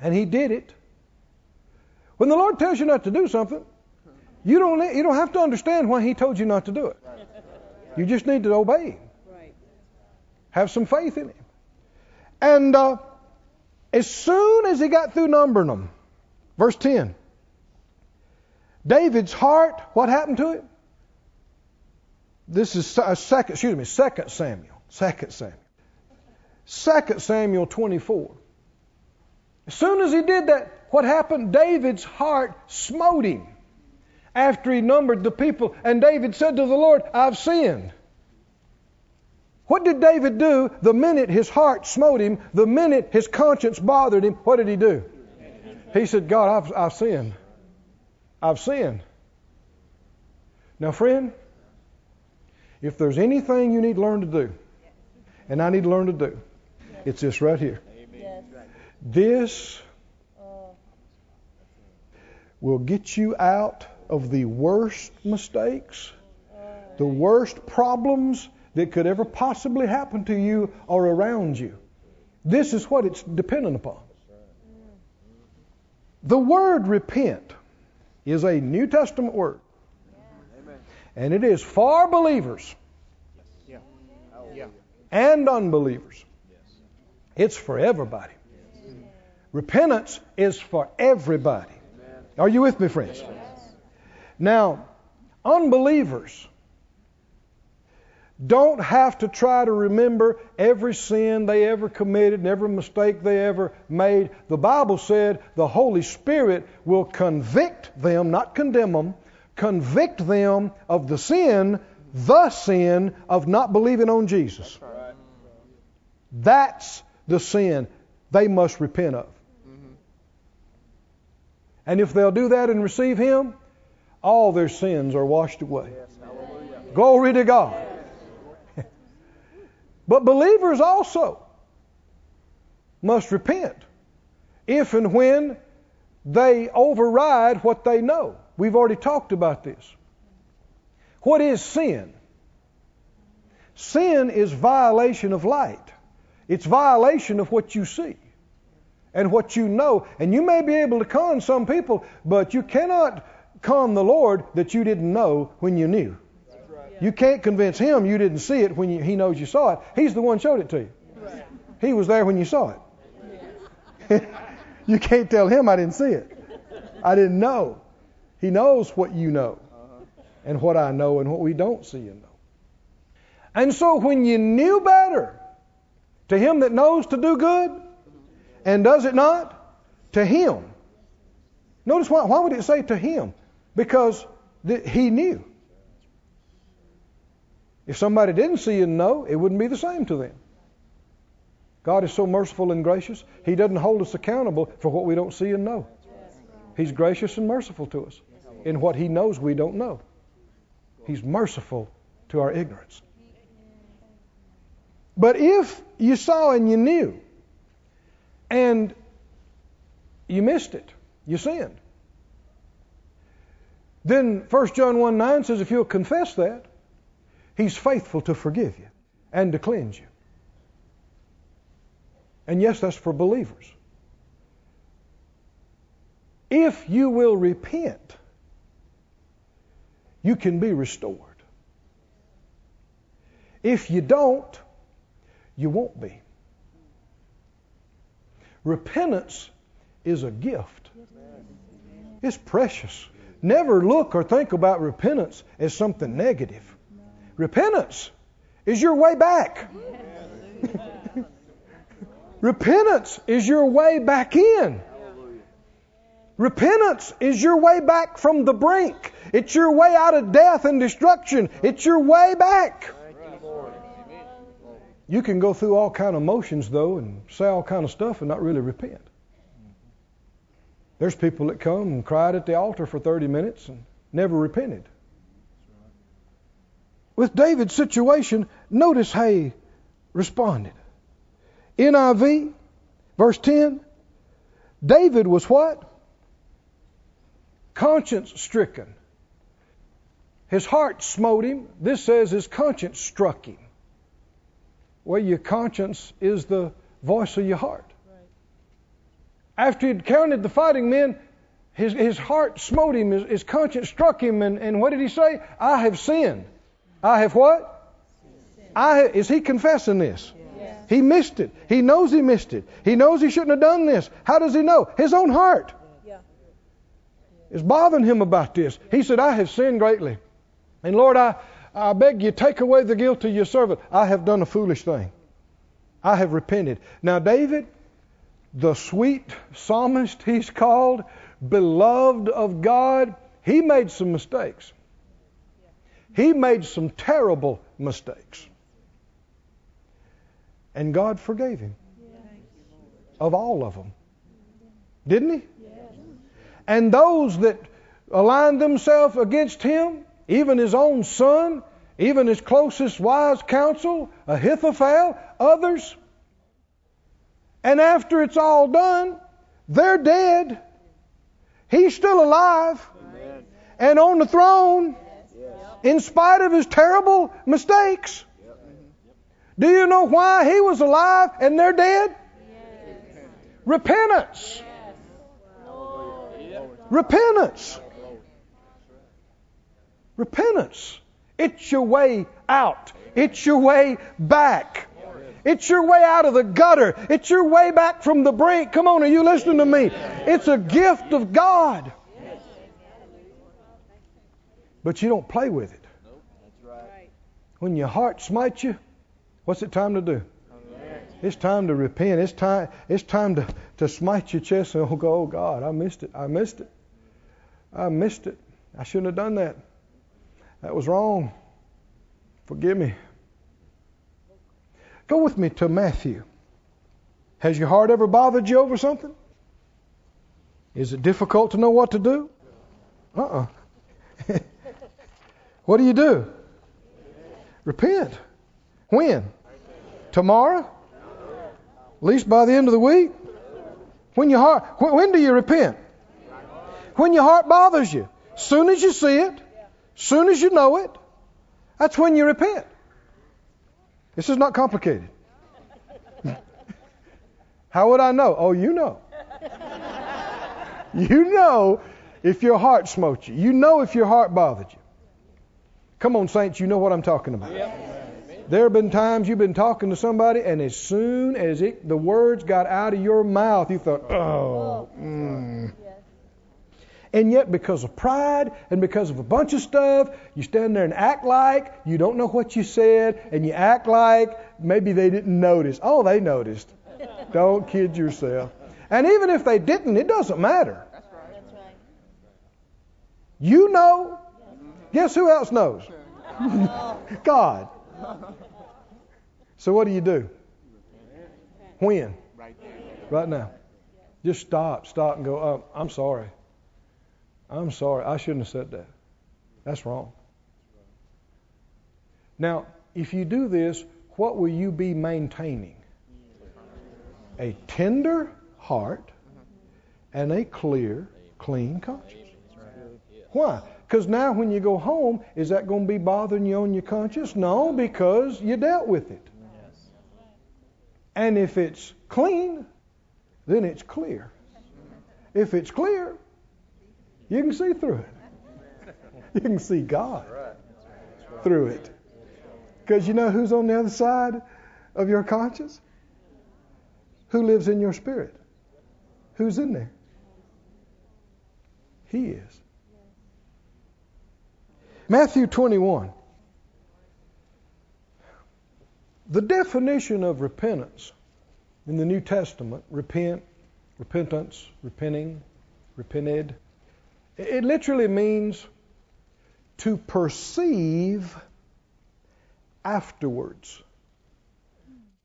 And he did it. When the Lord tells you not to do something, you don't, you don't have to understand why He told you not to do it. You just need to obey Him. Have some faith in Him. And... Uh, As soon as he got through numbering them, verse ten, David's heart, what happened to it? This is a second, excuse me, Second Samuel, Second Samuel, Second Samuel twenty-four. As soon as he did that, what happened? David's heart smote him after he numbered the people, and David said to the Lord, "I've sinned." What did David do the minute his heart smote him, the minute his conscience bothered him? What did he do? He said, God, I've, I've sinned. I've sinned. Now, friend, if there's anything you need to learn to do, and I need to learn to do, it's this right here. This will get you out of the worst mistakes, the worst problems that could ever possibly happen to you or around you. This is what it's dependent upon. The word repent is a New Testament word. Yeah. And it is for believers yeah. Yeah. and unbelievers. Yes. It's for everybody. Yes. Repentance is for everybody. Amen. Are you with me, friends? Yes. Now, unbelievers don't have to try to remember every sin they ever committed and every mistake they ever made. The Bible said the Holy Spirit will convict them, not condemn them, convict them of the sin, the sin of not believing on Jesus. That's the sin they must repent of. And if they'll do that and receive Him, all their sins are washed away. Glory to God. But believers also must repent if and when they override what they know. We've already talked about this. What is sin? Sin is violation of light. It's violation of what you see and what you know. And you may be able to con some people, but you cannot con the Lord that you didn't know when you knew. You can't convince Him you didn't see it when you, He knows you saw it. He's the one who showed it to you. Right. He was there when you saw it. You can't tell Him I didn't see it. I didn't know. He knows what you know and what I know and what we don't see and know. And so when you knew better To him that knows to do good and does it not, to him. Notice why, why would it say to him? Because th- he knew. If somebody didn't see and know, it wouldn't be the same to them. God is so merciful and gracious. He doesn't hold us accountable for what we don't see and know. He's gracious and merciful to us in what he knows we don't know. He's merciful to our ignorance. But if you saw and you knew and you missed it, you sinned, then First John one nine says if you'll confess that, he's faithful to forgive you and to cleanse you. And yes, that's for believers. If you will repent, you can be restored. If you don't, you won't be. Repentance is a gift. It's precious. Never look or think about repentance as something negative. Repentance is your way back. Repentance is your way back in. Repentance is your way back from the brink. It's your way out of death and destruction. It's your way back. You can go through all kind of motions though and say all kind of stuff and not really repent. There's people that come and cried at the altar for thirty minutes and never repented. With David's situation, notice how he responded. N I V, verse ten, David was what? Conscience stricken. His heart smote him. This says his conscience struck him. Well, your conscience is the voice of your heart. After he'd counted the fighting men, his, his heart smote him, his, his conscience struck him, and, and what did he say? I have sinned. I have what? Sin. I have, is he confessing this? Yes. He missed it. He knows he missed it. He knows he shouldn't have done this. How does he know? His own heart yeah. is bothering him about this. Yeah. He said, I have sinned greatly. And Lord, I, I beg you, take away the guilt of your servant. I have done a foolish thing. I have repented. Now, David, the sweet psalmist he's called, beloved of God, he made some mistakes. He made some terrible mistakes. And God forgave him. Of all of them. Didn't he? And those that aligned themselves against him, even his own son, even his closest wise counsel, Ahithophel, others. And after it's all done, they're dead. He's still alive. Amen. And on the throne. In spite of his terrible mistakes. Yep. Do you know why he was alive and they're dead? Yes. Repentance. Yes. Lord. Repentance. Lord. Repentance. It's your way out. It's your way back. It's your way out of the gutter. It's your way back from the brink. Come on, are you listening to me? It's a gift of God. But you don't play with it. Nope, that's right. When your heart smites you, what's it time to do? Amen. It's time to repent. It's time, it's time to, to smite your chest and go, oh God, I missed it. I missed it. I missed it. I shouldn't have done that. That was wrong. Forgive me. Go with me to Matthew. Has your heart ever bothered you over something? Is it difficult to know what to do? Uh-uh. What do you do? Repent. When? Tomorrow? At least by the end of the week? When your heart, when do you repent? When your heart bothers you. Soon as you see it, soon as you know it, that's when you repent. This is not complicated. How would I know? Oh, you know. You know if your heart smote you. You know if your heart bothered you. Come on, saints, you know what I'm talking about. Yep. There have been times you've been talking to somebody, and as soon as it, the words got out of your mouth, you thought, oh. Mm. and yet because of pride and because of a bunch of stuff, you stand there and act like you don't know what you said, and you act like maybe they didn't notice. Oh, they noticed. Don't kid yourself. And even if they didn't, it doesn't matter. That's right. That's right. You know. Guess who else knows? God. So what do you do? When? Right now. Just stop, stop and go, oh, I'm sorry. I'm sorry. I shouldn't have said that. That's wrong. Now, if you do this, what will you be maintaining? A tender heart and a clear, clean conscience. Why? Because now when you go home, is that going to be bothering you on your conscience? No, because you dealt with it. And if it's clean, then it's clear. If it's clear, you can see through it. You can see God through it. Because you know who's on the other side of your conscience? Who lives in your spirit? Who's in there? He is. Matthew twenty-one. The definition of repentance in the New Testament, repent, repentance, repenting, repented, it literally means to perceive afterwards.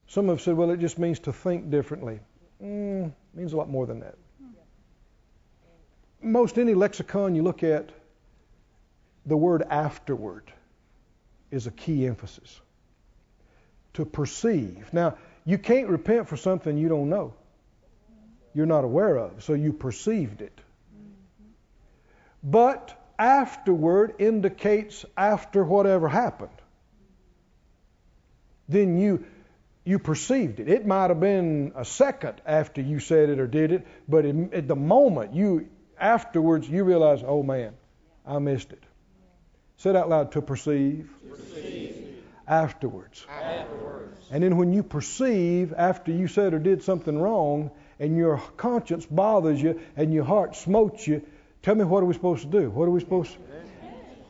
Some have said, well, it just means to think differently. Mm, it means a lot more than that. Most any lexicon you look at, the word afterward is a key emphasis. To perceive. Now, you can't repent for something you don't know. You're not aware of, so you perceived it. But afterward indicates after whatever happened. Then you you perceived it. It might have been a second after you said it or did it, but in, at the moment, you afterwards you realize, oh man, I missed it. Say it out loud, to perceive. Perceive. Afterwards. Afterwards. And then when you perceive after you said or did something wrong and your conscience bothers you and your heart smotes you, tell me, what are we supposed to do? What are we supposed to do?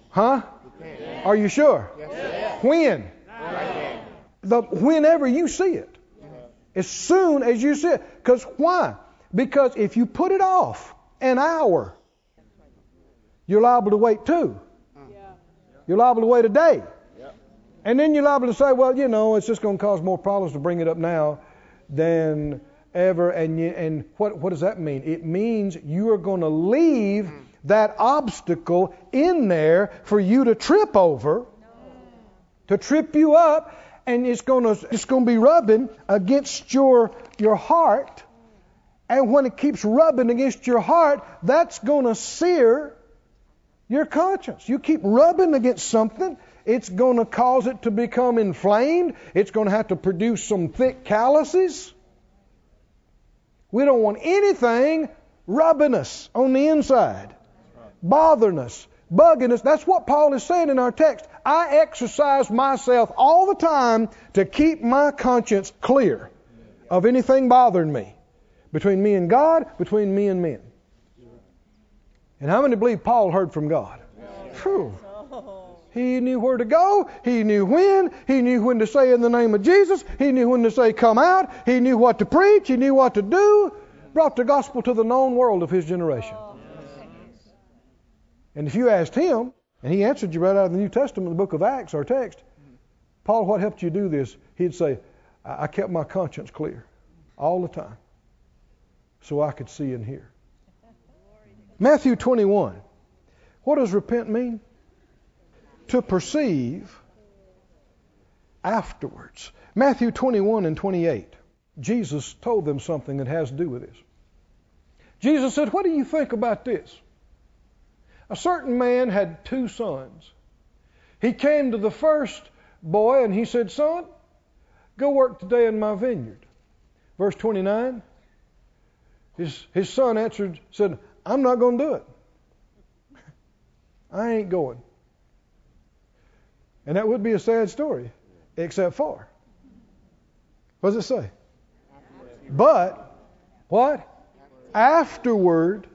Huh? Yes. Are you sure? Yes. When? Yes. The, whenever you see it. Yes. As soon as you see it. Because why? Because if you put it off an hour, you're liable to wait two. Yeah. You're liable to wait a day. And then you're liable to say, well, you know, it's just going to cause more problems to bring it up now than ever. And you, and what, what does that mean? It means you are going to leave that obstacle in there for you to trip over, to trip you up, and it's going to it's going to be rubbing against your your heart. And when it keeps rubbing against your heart, that's going to sear your conscience. You keep rubbing against something. It's going to cause it to become inflamed. It's going to have to produce some thick calluses. We don't want anything rubbing us on the inside, bothering us, bugging us. That's what Paul is saying in our text. I exercise myself all the time to keep my conscience clear of anything bothering me, between me and God, between me and men. And how many believe Paul heard from God? Whew. He knew where to go. He knew when. He knew when to say in the name of Jesus. He knew when to say come out. He knew what to preach. He knew what to do. Brought the gospel to the known world of his generation. And if you asked him, and he answered you right out of the New Testament, the book of Acts, our text, Paul, what helped you do this? He'd say, I kept my conscience clear all the time so I could see and hear. Matthew twenty-one. What does repent mean? To perceive afterwards. Matthew twenty-one and twenty-eight. Jesus told them something that has to do with this. Jesus said, what do you think about this? A certain man had two sons. He came to the first boy and he said, son, go work today in my vineyard. Verse twenty-nine, his, his son answered, said, I'm not going to do it. I ain't going. And that would be a sad story, except for. What does it say? But, what? Afterward,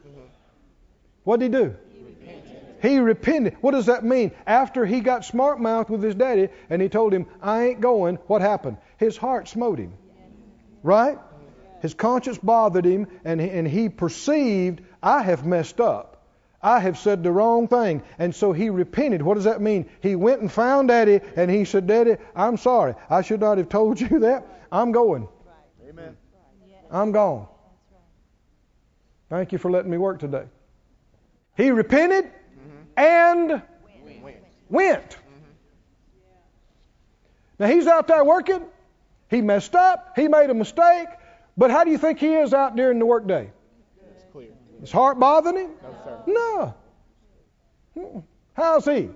What did he do? He repented. He repented. What does that mean? After he got smart mouthed with his daddy and he told him, I ain't going, what happened? His heart smote him. Right? His conscience bothered him, and he, and he perceived, I have messed up. I have said the wrong thing. And so he repented. What does that mean? He went and found Daddy, and he said, Daddy, I'm sorry. I should not have told you that. I'm going. Amen. I'm gone. Thank you for letting me work today. He repented mm-hmm. and went. went. Mm-hmm. Now he's out there working. He messed up. He made a mistake. But how do you think he is out during the workday? It's clear. His heart bothering him? No, sir. No. How's he?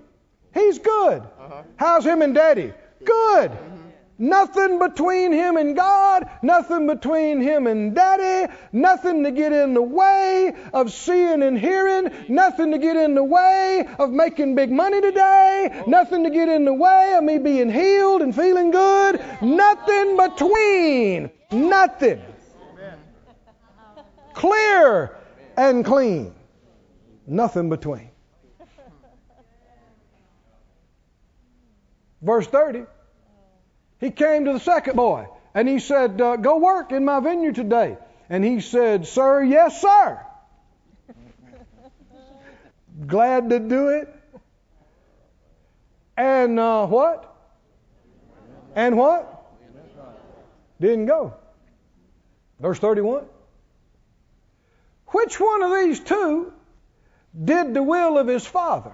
He's good. Uh-huh. How's him and Daddy? Good. Mm-hmm. Nothing between him and God. Nothing between him and Daddy. Nothing to get in the way of seeing and hearing. Nothing to get in the way of making big money today. Oh. Nothing to get in the way of me being healed and feeling good. Nothing between. Nothing. Amen. Clear and clean. Nothing between. Verse thirty. He came to the second boy and he said, uh, go work in my vineyard today. And he said, sir, yes, sir. Glad to do it. And uh, what? And what? Didn't go. Verse thirty-one. Which one of these two did the will of his father?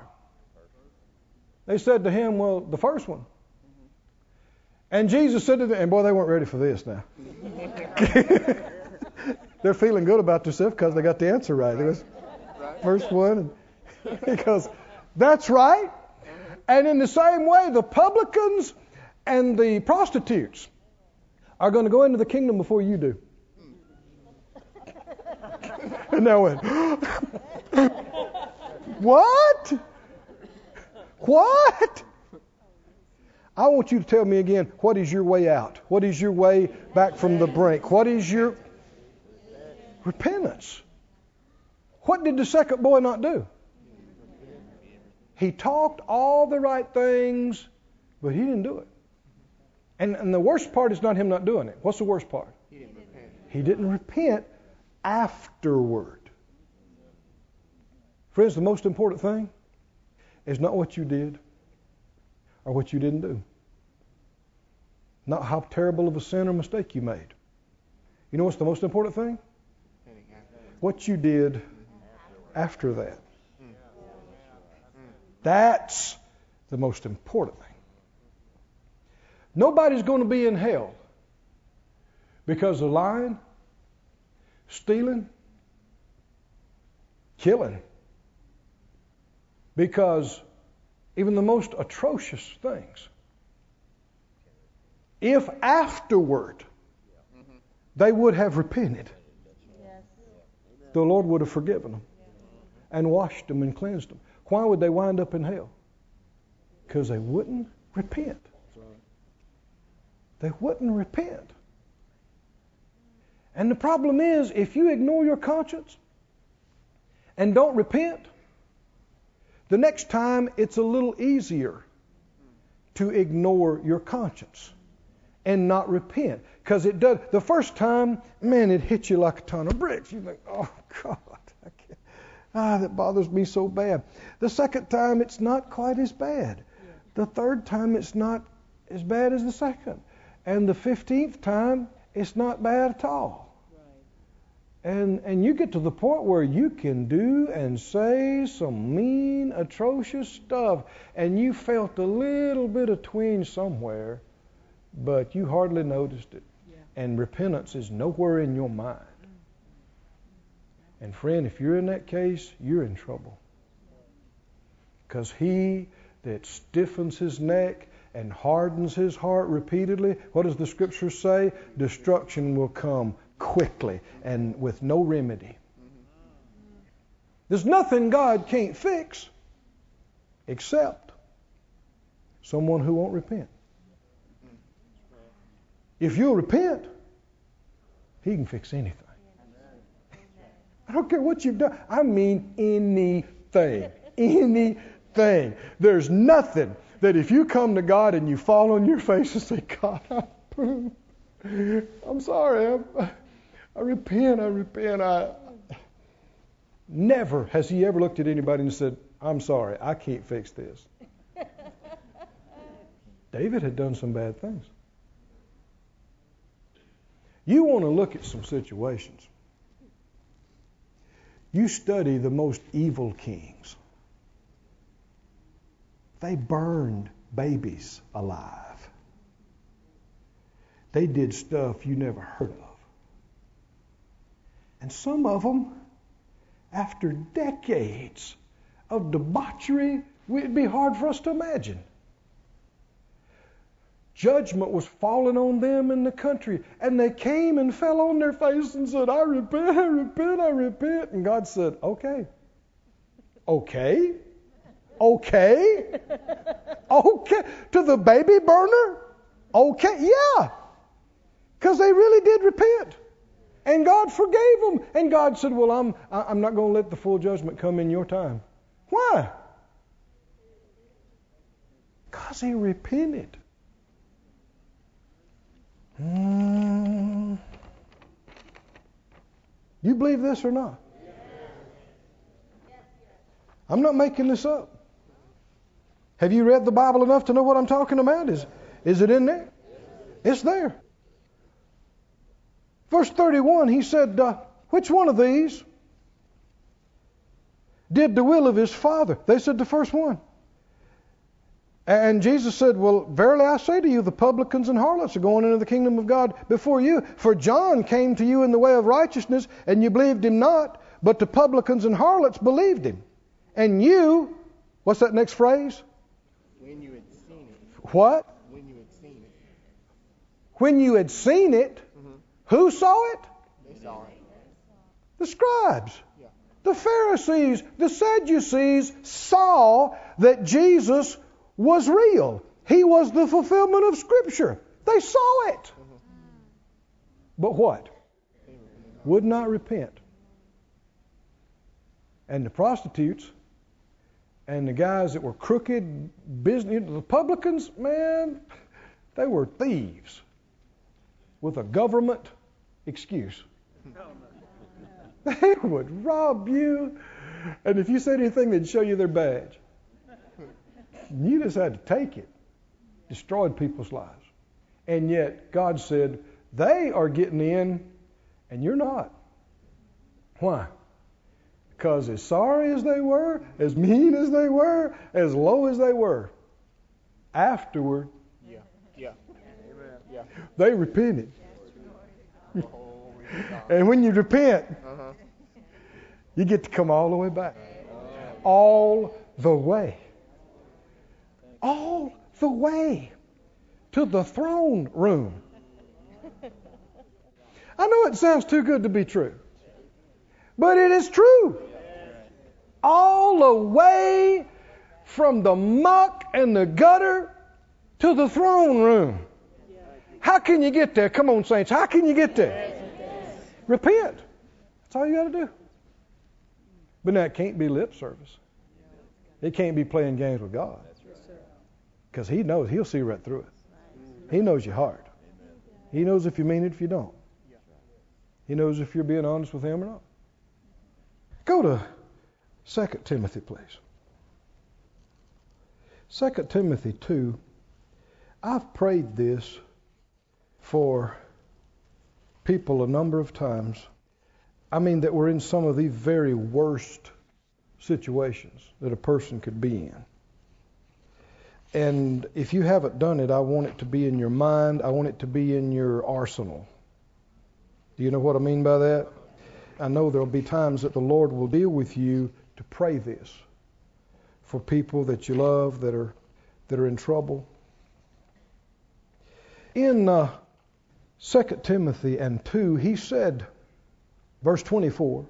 They said to him, well, the first one. And Jesus said to them, and boy, they weren't ready for this now. They're feeling good about themselves because they got the answer right. It was first one. He goes, that's right. And in the same way, the publicans and the prostitutes are going to go into the kingdom before you do. And they went, what? What? I want you to tell me again, what is your way out? What is your way back from the brink? What is your repentance? What did the second boy not do? He talked all the right things, but he didn't do it. And, and the worst part is not him not doing it. What's the worst part? He didn't repent. He didn't repent afterward. Friends, the most important thing is not what you did. Or what you didn't do. Not how terrible of a sin or mistake you made. You know what's the most important thing? What you did after that. That's the most important thing. Nobody's going to be in hell because of lying, stealing, killing. Because even the most atrocious things, if afterward they would have repented, the Lord would have forgiven them and washed them and cleansed them. Why would they wind up in hell? Because they wouldn't repent. They wouldn't repent. And the problem is, if you ignore your conscience and don't repent, the next time it's a little easier to ignore your conscience and not repent. Because it does. The first time, man, it hits you like a ton of bricks. You think, oh, God, I can't. Ah, that bothers me so bad. The second time, it's not quite as bad. The third time, it's not as bad as the second. And the fifteenth time, it's not bad at all. And and you get to the point where you can do and say some mean, atrocious stuff, and you felt a little bit of twinge somewhere, but you hardly noticed it. Yeah. And repentance is nowhere in your mind. And friend, if you're in that case, you're in trouble. Because he that stiffens his neck and hardens his heart repeatedly, what does the scripture say? Destruction will come quickly and with no remedy. There's nothing God can't fix except someone who won't repent. If you'll repent, he can fix anything. I don't care what you've done. I mean anything. Anything. There's nothing that if you come to God and you fall on your face and say, God, I'm, I'm sorry. I'm, I repent. I repent. I Never has he ever looked at anybody and said, I'm sorry. I can't fix this. David had done some bad things. You want to look at some situations. You study the most evil kings. They burned babies alive. They did stuff you never heard of. And some of them, after decades of debauchery, it'd be hard for us to imagine. Judgment was falling on them in the country, and they came and fell on their face and said, I repent, I repent, I repent. And God said, okay, okay, okay, okay. To the baby burner, okay, yeah, because they really did repent. And God forgave them. And God said, well, I'm, I'm not going to let the full judgment come in your time. Why? Because he repented. Mm. You believe this or not? I'm not making this up. Have you read the Bible enough to know what I'm talking about? Is, is it in there? It's there. Verse thirty-one, he said, uh, which one of these did the will of his father? They said, the first one. And Jesus said, well, verily I say to you, the publicans and harlots are going into the kingdom of God before you. For John came to you in the way of righteousness, and you believed him not, but the publicans and harlots believed him. And you, what's that next phrase? When you had seen it. What? When you had seen it. When you had seen it, mm-hmm. Who saw it? They saw it. The scribes. Yeah. The Pharisees, the Sadducees saw that Jesus was real. He was the fulfillment of Scripture. They saw it. Mm-hmm. But what? Would not repent. And the prostitutes and the guys that were crooked business, the publicans, man, they were thieves with a government excuse. They would rob you. And if you said anything, they'd show you their badge. And you just had to take it. Destroyed people's lives. And yet God said, they are getting in and you're not. Why? Because as sorry as they were, as mean as they were, as low as they were, afterward, yeah, yeah, yeah, they repented. And when you repent, uh-huh. You get to come all the way back. All the way. All the way to the throne room. I know it sounds too good to be true, but it is true. All the way from the muck and the gutter to the throne room. How can you get there? Come on, saints. How can you get there? Repent. That's all you got to do. But now it can't be lip service. It can't be playing games with God. Because he knows, he'll see right through it. He knows your heart. He knows if you mean it, if you don't. He knows if you're being honest with him or not. Go to Second Timothy, please. Second Timothy two. I've prayed this for people a number of times. I mean that we're in some of the very worst situations that a person could be in. And if you haven't done it, I want it to be in your mind. I want it to be in your arsenal. Do you know what I mean by that? I know there'll be times that the Lord will deal with you to pray this for people that you love that are that are in trouble. In uh, Second Timothy and two, he said, verse twenty-four,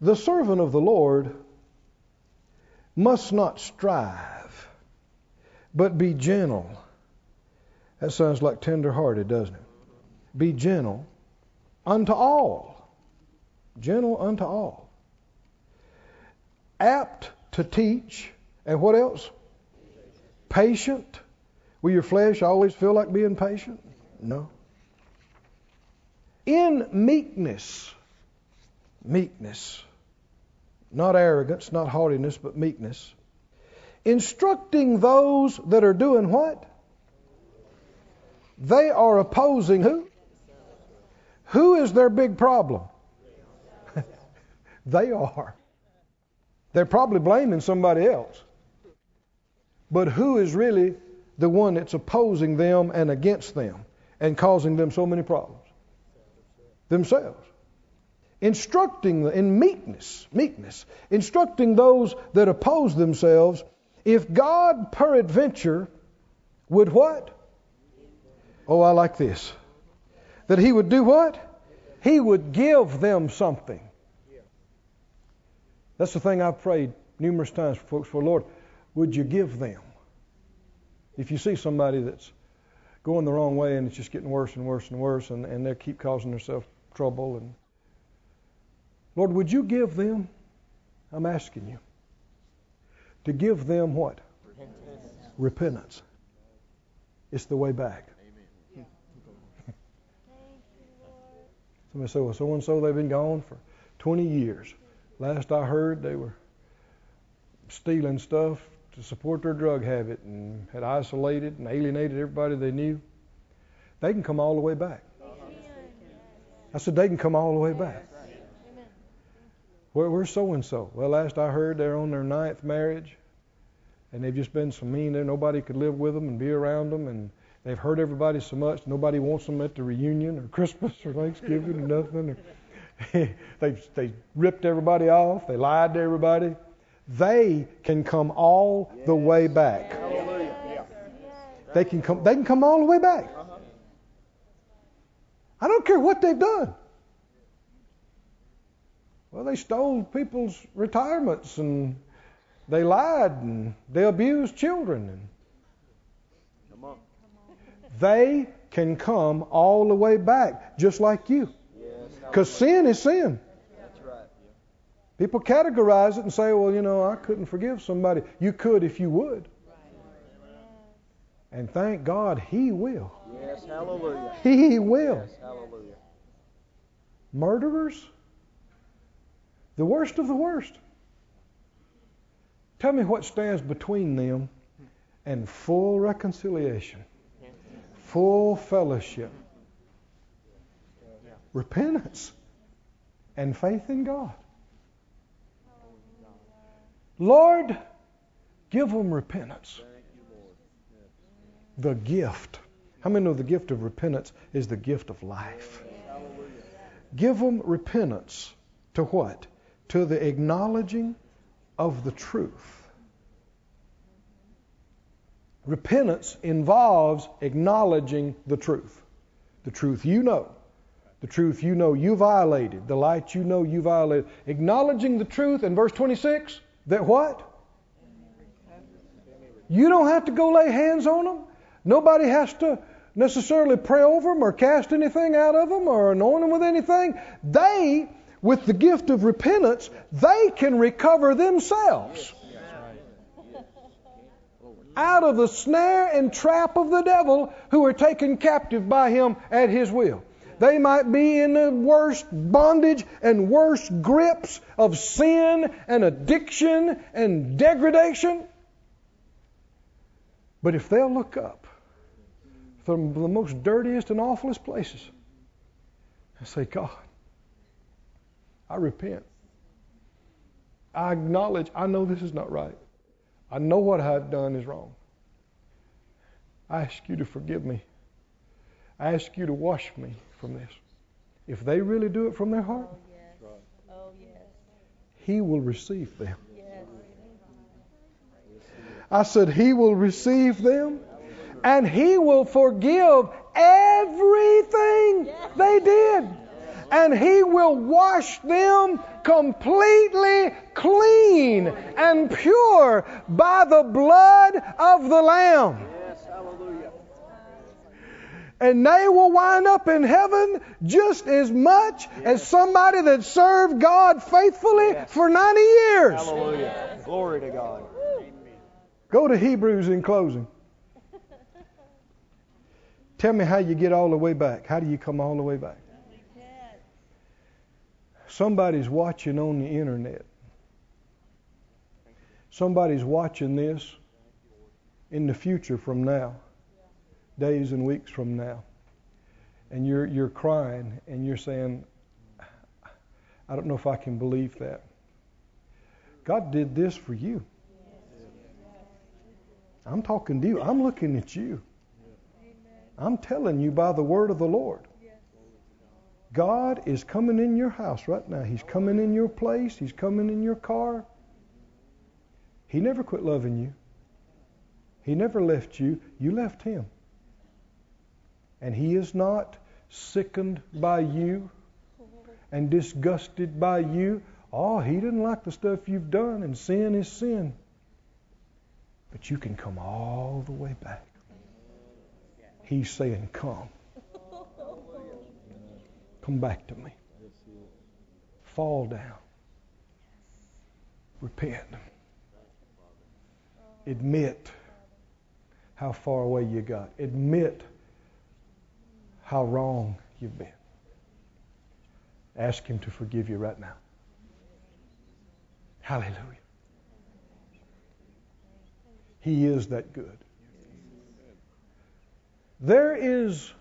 the servant of the Lord must not strive, but be gentle. That sounds like tender-hearted, doesn't it? Be gentle unto all, gentle unto all, apt to teach, and what else? Patient. Will your flesh always feel like being patient? No. In meekness, meekness, not arrogance, not haughtiness, but meekness, instructing those that are doing what? They are opposing who? Who is their big problem? They are. They're probably blaming somebody else. But who is really the one that's opposing them and against them and causing them so many problems? Themselves. Instructing the, in meekness, meekness, instructing those that oppose themselves, if God peradventure would what? Oh, I like this. That he would do what? He would give them something. That's the thing I've prayed numerous times for folks. For Lord, would you give them? If you see somebody that's going the wrong way and it's just getting worse and worse and worse, and, and they keep causing themselves trouble, and Lord, would you give them? I'm asking you to give them what? Repentance. Repentance. It's the way back. Somebody say, well, so and so, they've been gone for twenty years. Last I heard, they were stealing stuff to support their drug habit and had isolated and alienated everybody they knew. They can come all the way back. I said, they can come all the way back. Where, where's so and so? Well, last I heard, they're on their ninth marriage, and they've just been so mean that nobody could live with them and be around them, and they've hurt everybody so much, nobody wants them at the reunion or Christmas or Thanksgiving or nothing. Or, they they ripped everybody off. They lied to everybody. They can come all yes. the way back. Hallelujah. Yes, yes. They can come. They can come all the way back. Uh-huh. I don't care what they've done. Well, they stole people's retirements, and they lied, and they abused children. And come on. They can come all the way back, just like you. Because sin is sin. That's right. People categorize it and say, well, you know, I couldn't forgive somebody. You could if you would. And thank God he will. Yes, hallelujah. He will. Yes, hallelujah. Murderers, the worst of the worst. Tell me what stands between them and full reconciliation, full fellowship. Repentance and faith in God. Lord, give them repentance. The gift. How many know the gift of repentance is the gift of life? Give them repentance to what? To the acknowledging of the truth. Repentance involves acknowledging the truth. The truth you know. The truth you know you violated. The light you know you violated. Acknowledging the truth in verse twenty-six. That what? You don't have to go lay hands on them. Nobody has to necessarily pray over them or cast anything out of them or anoint them with anything. They, with the gift of repentance, they can recover themselves. Out of the snare and trap of the devil, who are taken captive by him at his will. They might be in the worst bondage and worst grips of sin and addiction and degradation. But if they'll look up from the most dirtiest and awfulest places and say, God, I repent. I acknowledge, I know this is not right. I know what I've done is wrong. I ask you to forgive me. I ask you to wash me from this. If they really do it from their heart, oh, yes. Oh, yes. He will receive them. Yes. I said, he will receive them, and he will forgive everything yes. they did. And he will wash them completely clean and pure by the blood of the Lamb. and they will wind up in heaven just as much yes. as somebody that served God faithfully yes. for ninety years. Hallelujah. Yes. Glory to God. Amen. Go to Hebrews in closing. Tell me how you get all the way back. How do you come all the way back? Somebody's watching on the internet. Somebody's watching this in the future from now, days and weeks from now. And you're you're crying and you're saying, I don't know if I can believe that. God did this for you. I'm talking to you. I'm looking at you. I'm telling you by the word of the Lord. God is coming in your house right now. He's coming in your place. He's coming in your car. He never quit loving you. He never left you. You left Him. And He is not sickened by you and disgusted by you. Oh, He didn't like the stuff you've done, and sin is sin. But you can come all the way back. He's saying, come. Come back to me. Fall down. Repent. Admit how far away you got. Admit how wrong you've been. Ask Him to forgive you right now. Hallelujah. He is that good. There is,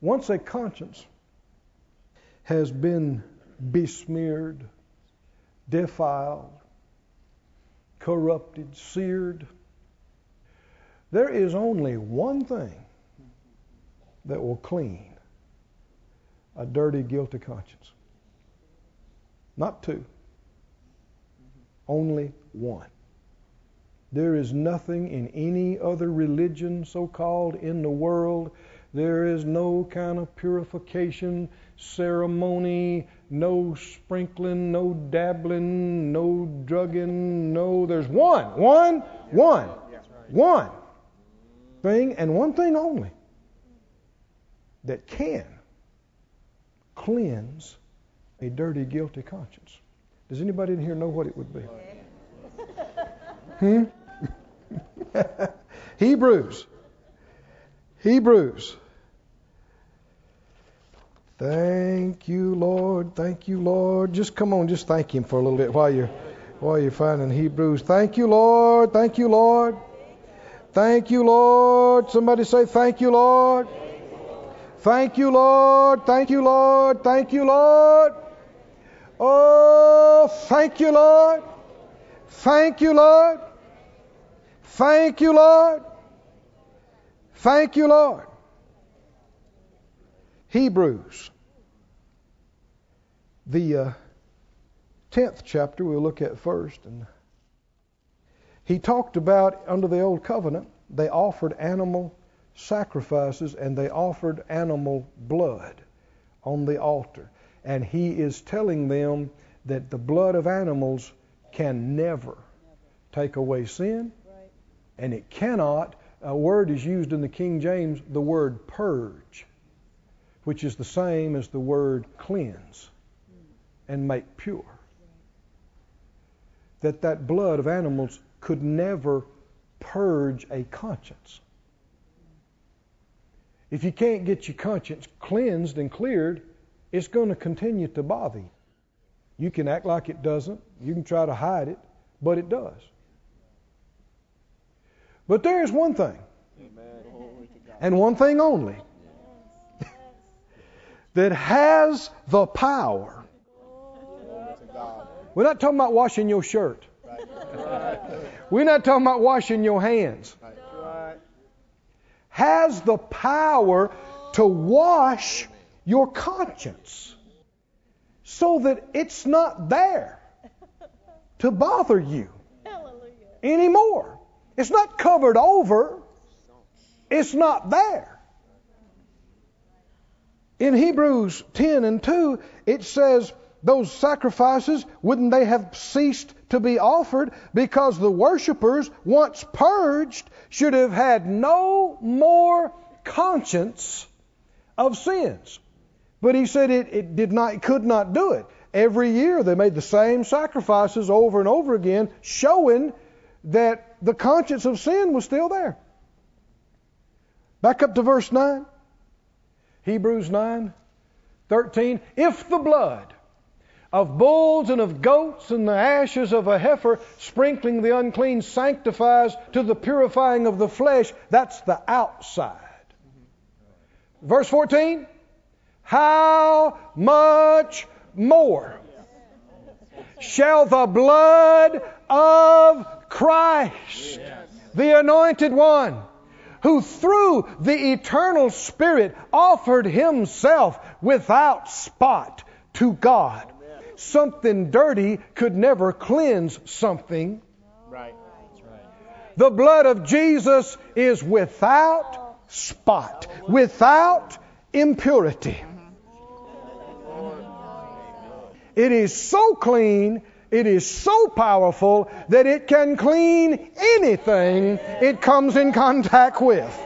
once a conscience has been besmeared, defiled, corrupted, seared, there is only one thing that will clean a dirty, guilty conscience. Not two. Only one. There is nothing in any other religion, so-called, in the world. There is no kind of purification ceremony, no sprinkling, no dabbling, no drugging, no... There's one, one, one, one thing, and one thing only, that can cleanse a dirty, guilty conscience. Does anybody in here know what it would be? Hmm? Hebrews. Hebrews. Thank you, Lord. Thank you, Lord. Just come on, just thank Him for a little bit while you're, while you're finding Hebrews. Thank you, Lord. Thank you, Lord. Thank you, Lord. Somebody say, thank you, Lord. Thank you, Lord. Thank you, Lord. Thank you, Lord. Oh, thank you, Lord. Thank you, Lord. Thank you, Lord. Thank you, Lord. Hebrews. The uh, tenth chapter we'll look at first. And he talked about, under the old covenant, they offered animal sacrifices and they offered animal blood on the altar. And he is telling them that the blood of animals can never take away sin, and it cannot. A word is used in the King James, the word purge, which is the same as the word cleanse and make pure. That that blood of animals could never purge a conscience. If you can't get your conscience cleansed and cleared, it's going to continue to bother you. You can act like it doesn't. You can try to hide it, but it does. But there is one thing, Amen. And one thing only, that has the power. We're not talking about washing your shirt. We're not talking about washing your hands. Has the power to wash your conscience, so that it's not there to bother you anymore. It's not covered over. It's not there. In Hebrews ten and two, it says, those sacrifices, wouldn't they have ceased to be offered, because the worshipers, once purged, should have had no more conscience of sins. But he said it, it did not, it could not do it. Every year they made the same sacrifices over and over again, showing that the conscience of sin was still there. Back up to verse nine. Hebrews nine thirteen. If the blood of bulls and of goats and the ashes of a heifer sprinkling the unclean sanctifies to the purifying of the flesh, that's the outside. Verse fourteen. How much more shall the blood of Christ, the Anointed One, who through the eternal Spirit offered Himself without spot to God. Something dirty could never cleanse something. Right. The blood of Jesus is without spot, without impurity. It is so clean, it is so powerful that it can clean anything it comes in contact with.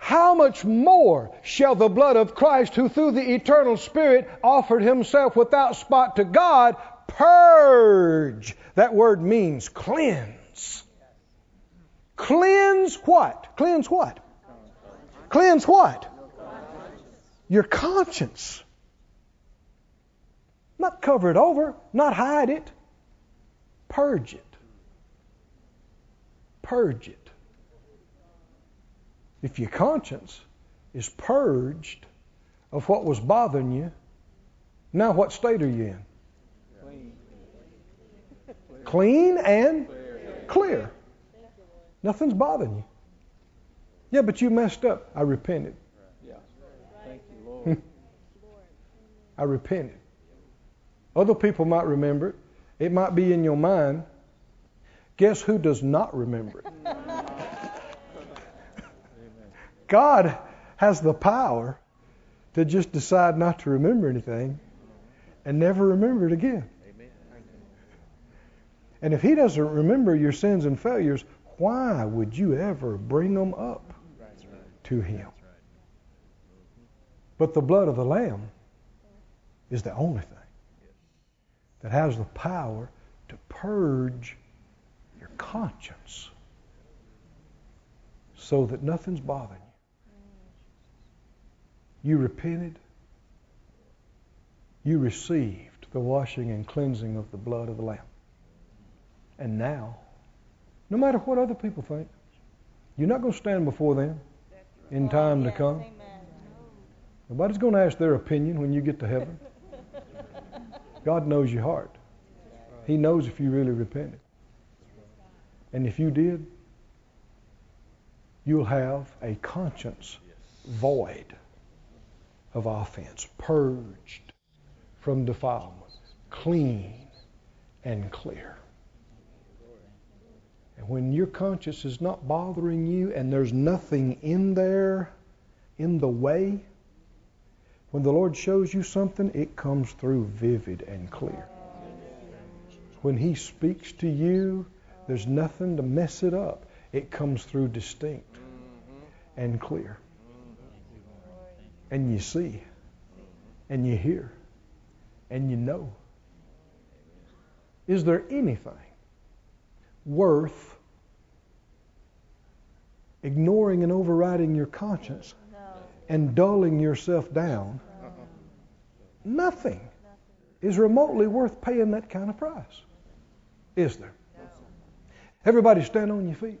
How much more shall the blood of Christ, who through the eternal Spirit offered Himself without spot to God, purge? That word means cleanse. Cleanse what? Cleanse what? Cleanse what? Your conscience. Not cover it over, not hide it. Purge it. Purge it. If your conscience is purged of what was bothering you, now what state are you in? Clean, Clean and clear. clear. Nothing's bothering you. Yeah, but you messed up. I repented. Yeah. Thank you, Lord. I repented. Other people might remember it. It might be in your mind. Guess who does not remember it? God has the power to just decide not to remember anything and never remember it again. And if He doesn't remember your sins and failures, why would you ever bring them up to Him? But the blood of the Lamb is the only thing that has the power to purge your conscience so that nothing's bothering you. You repented. You received the washing and cleansing of the blood of the Lamb. And now, no matter what other people think, you're not going to stand before them in time to come. Nobody's going to ask their opinion when you get to heaven. God knows your heart. He knows if you really repented. And if you did, you'll have a conscience void of offense, purged from defilement, clean and clear. And when your conscience is not bothering you and there's nothing in there, in the way, when the Lord shows you something, it comes through vivid and clear. When He speaks to you, there's nothing to mess it up. It comes through distinct and clear. And you see, and you hear, and you know. Is there anything worth ignoring and overriding your conscience and dulling yourself down? No. Nothing is remotely worth paying that kind of price. Is there? No. Everybody stand on your feet.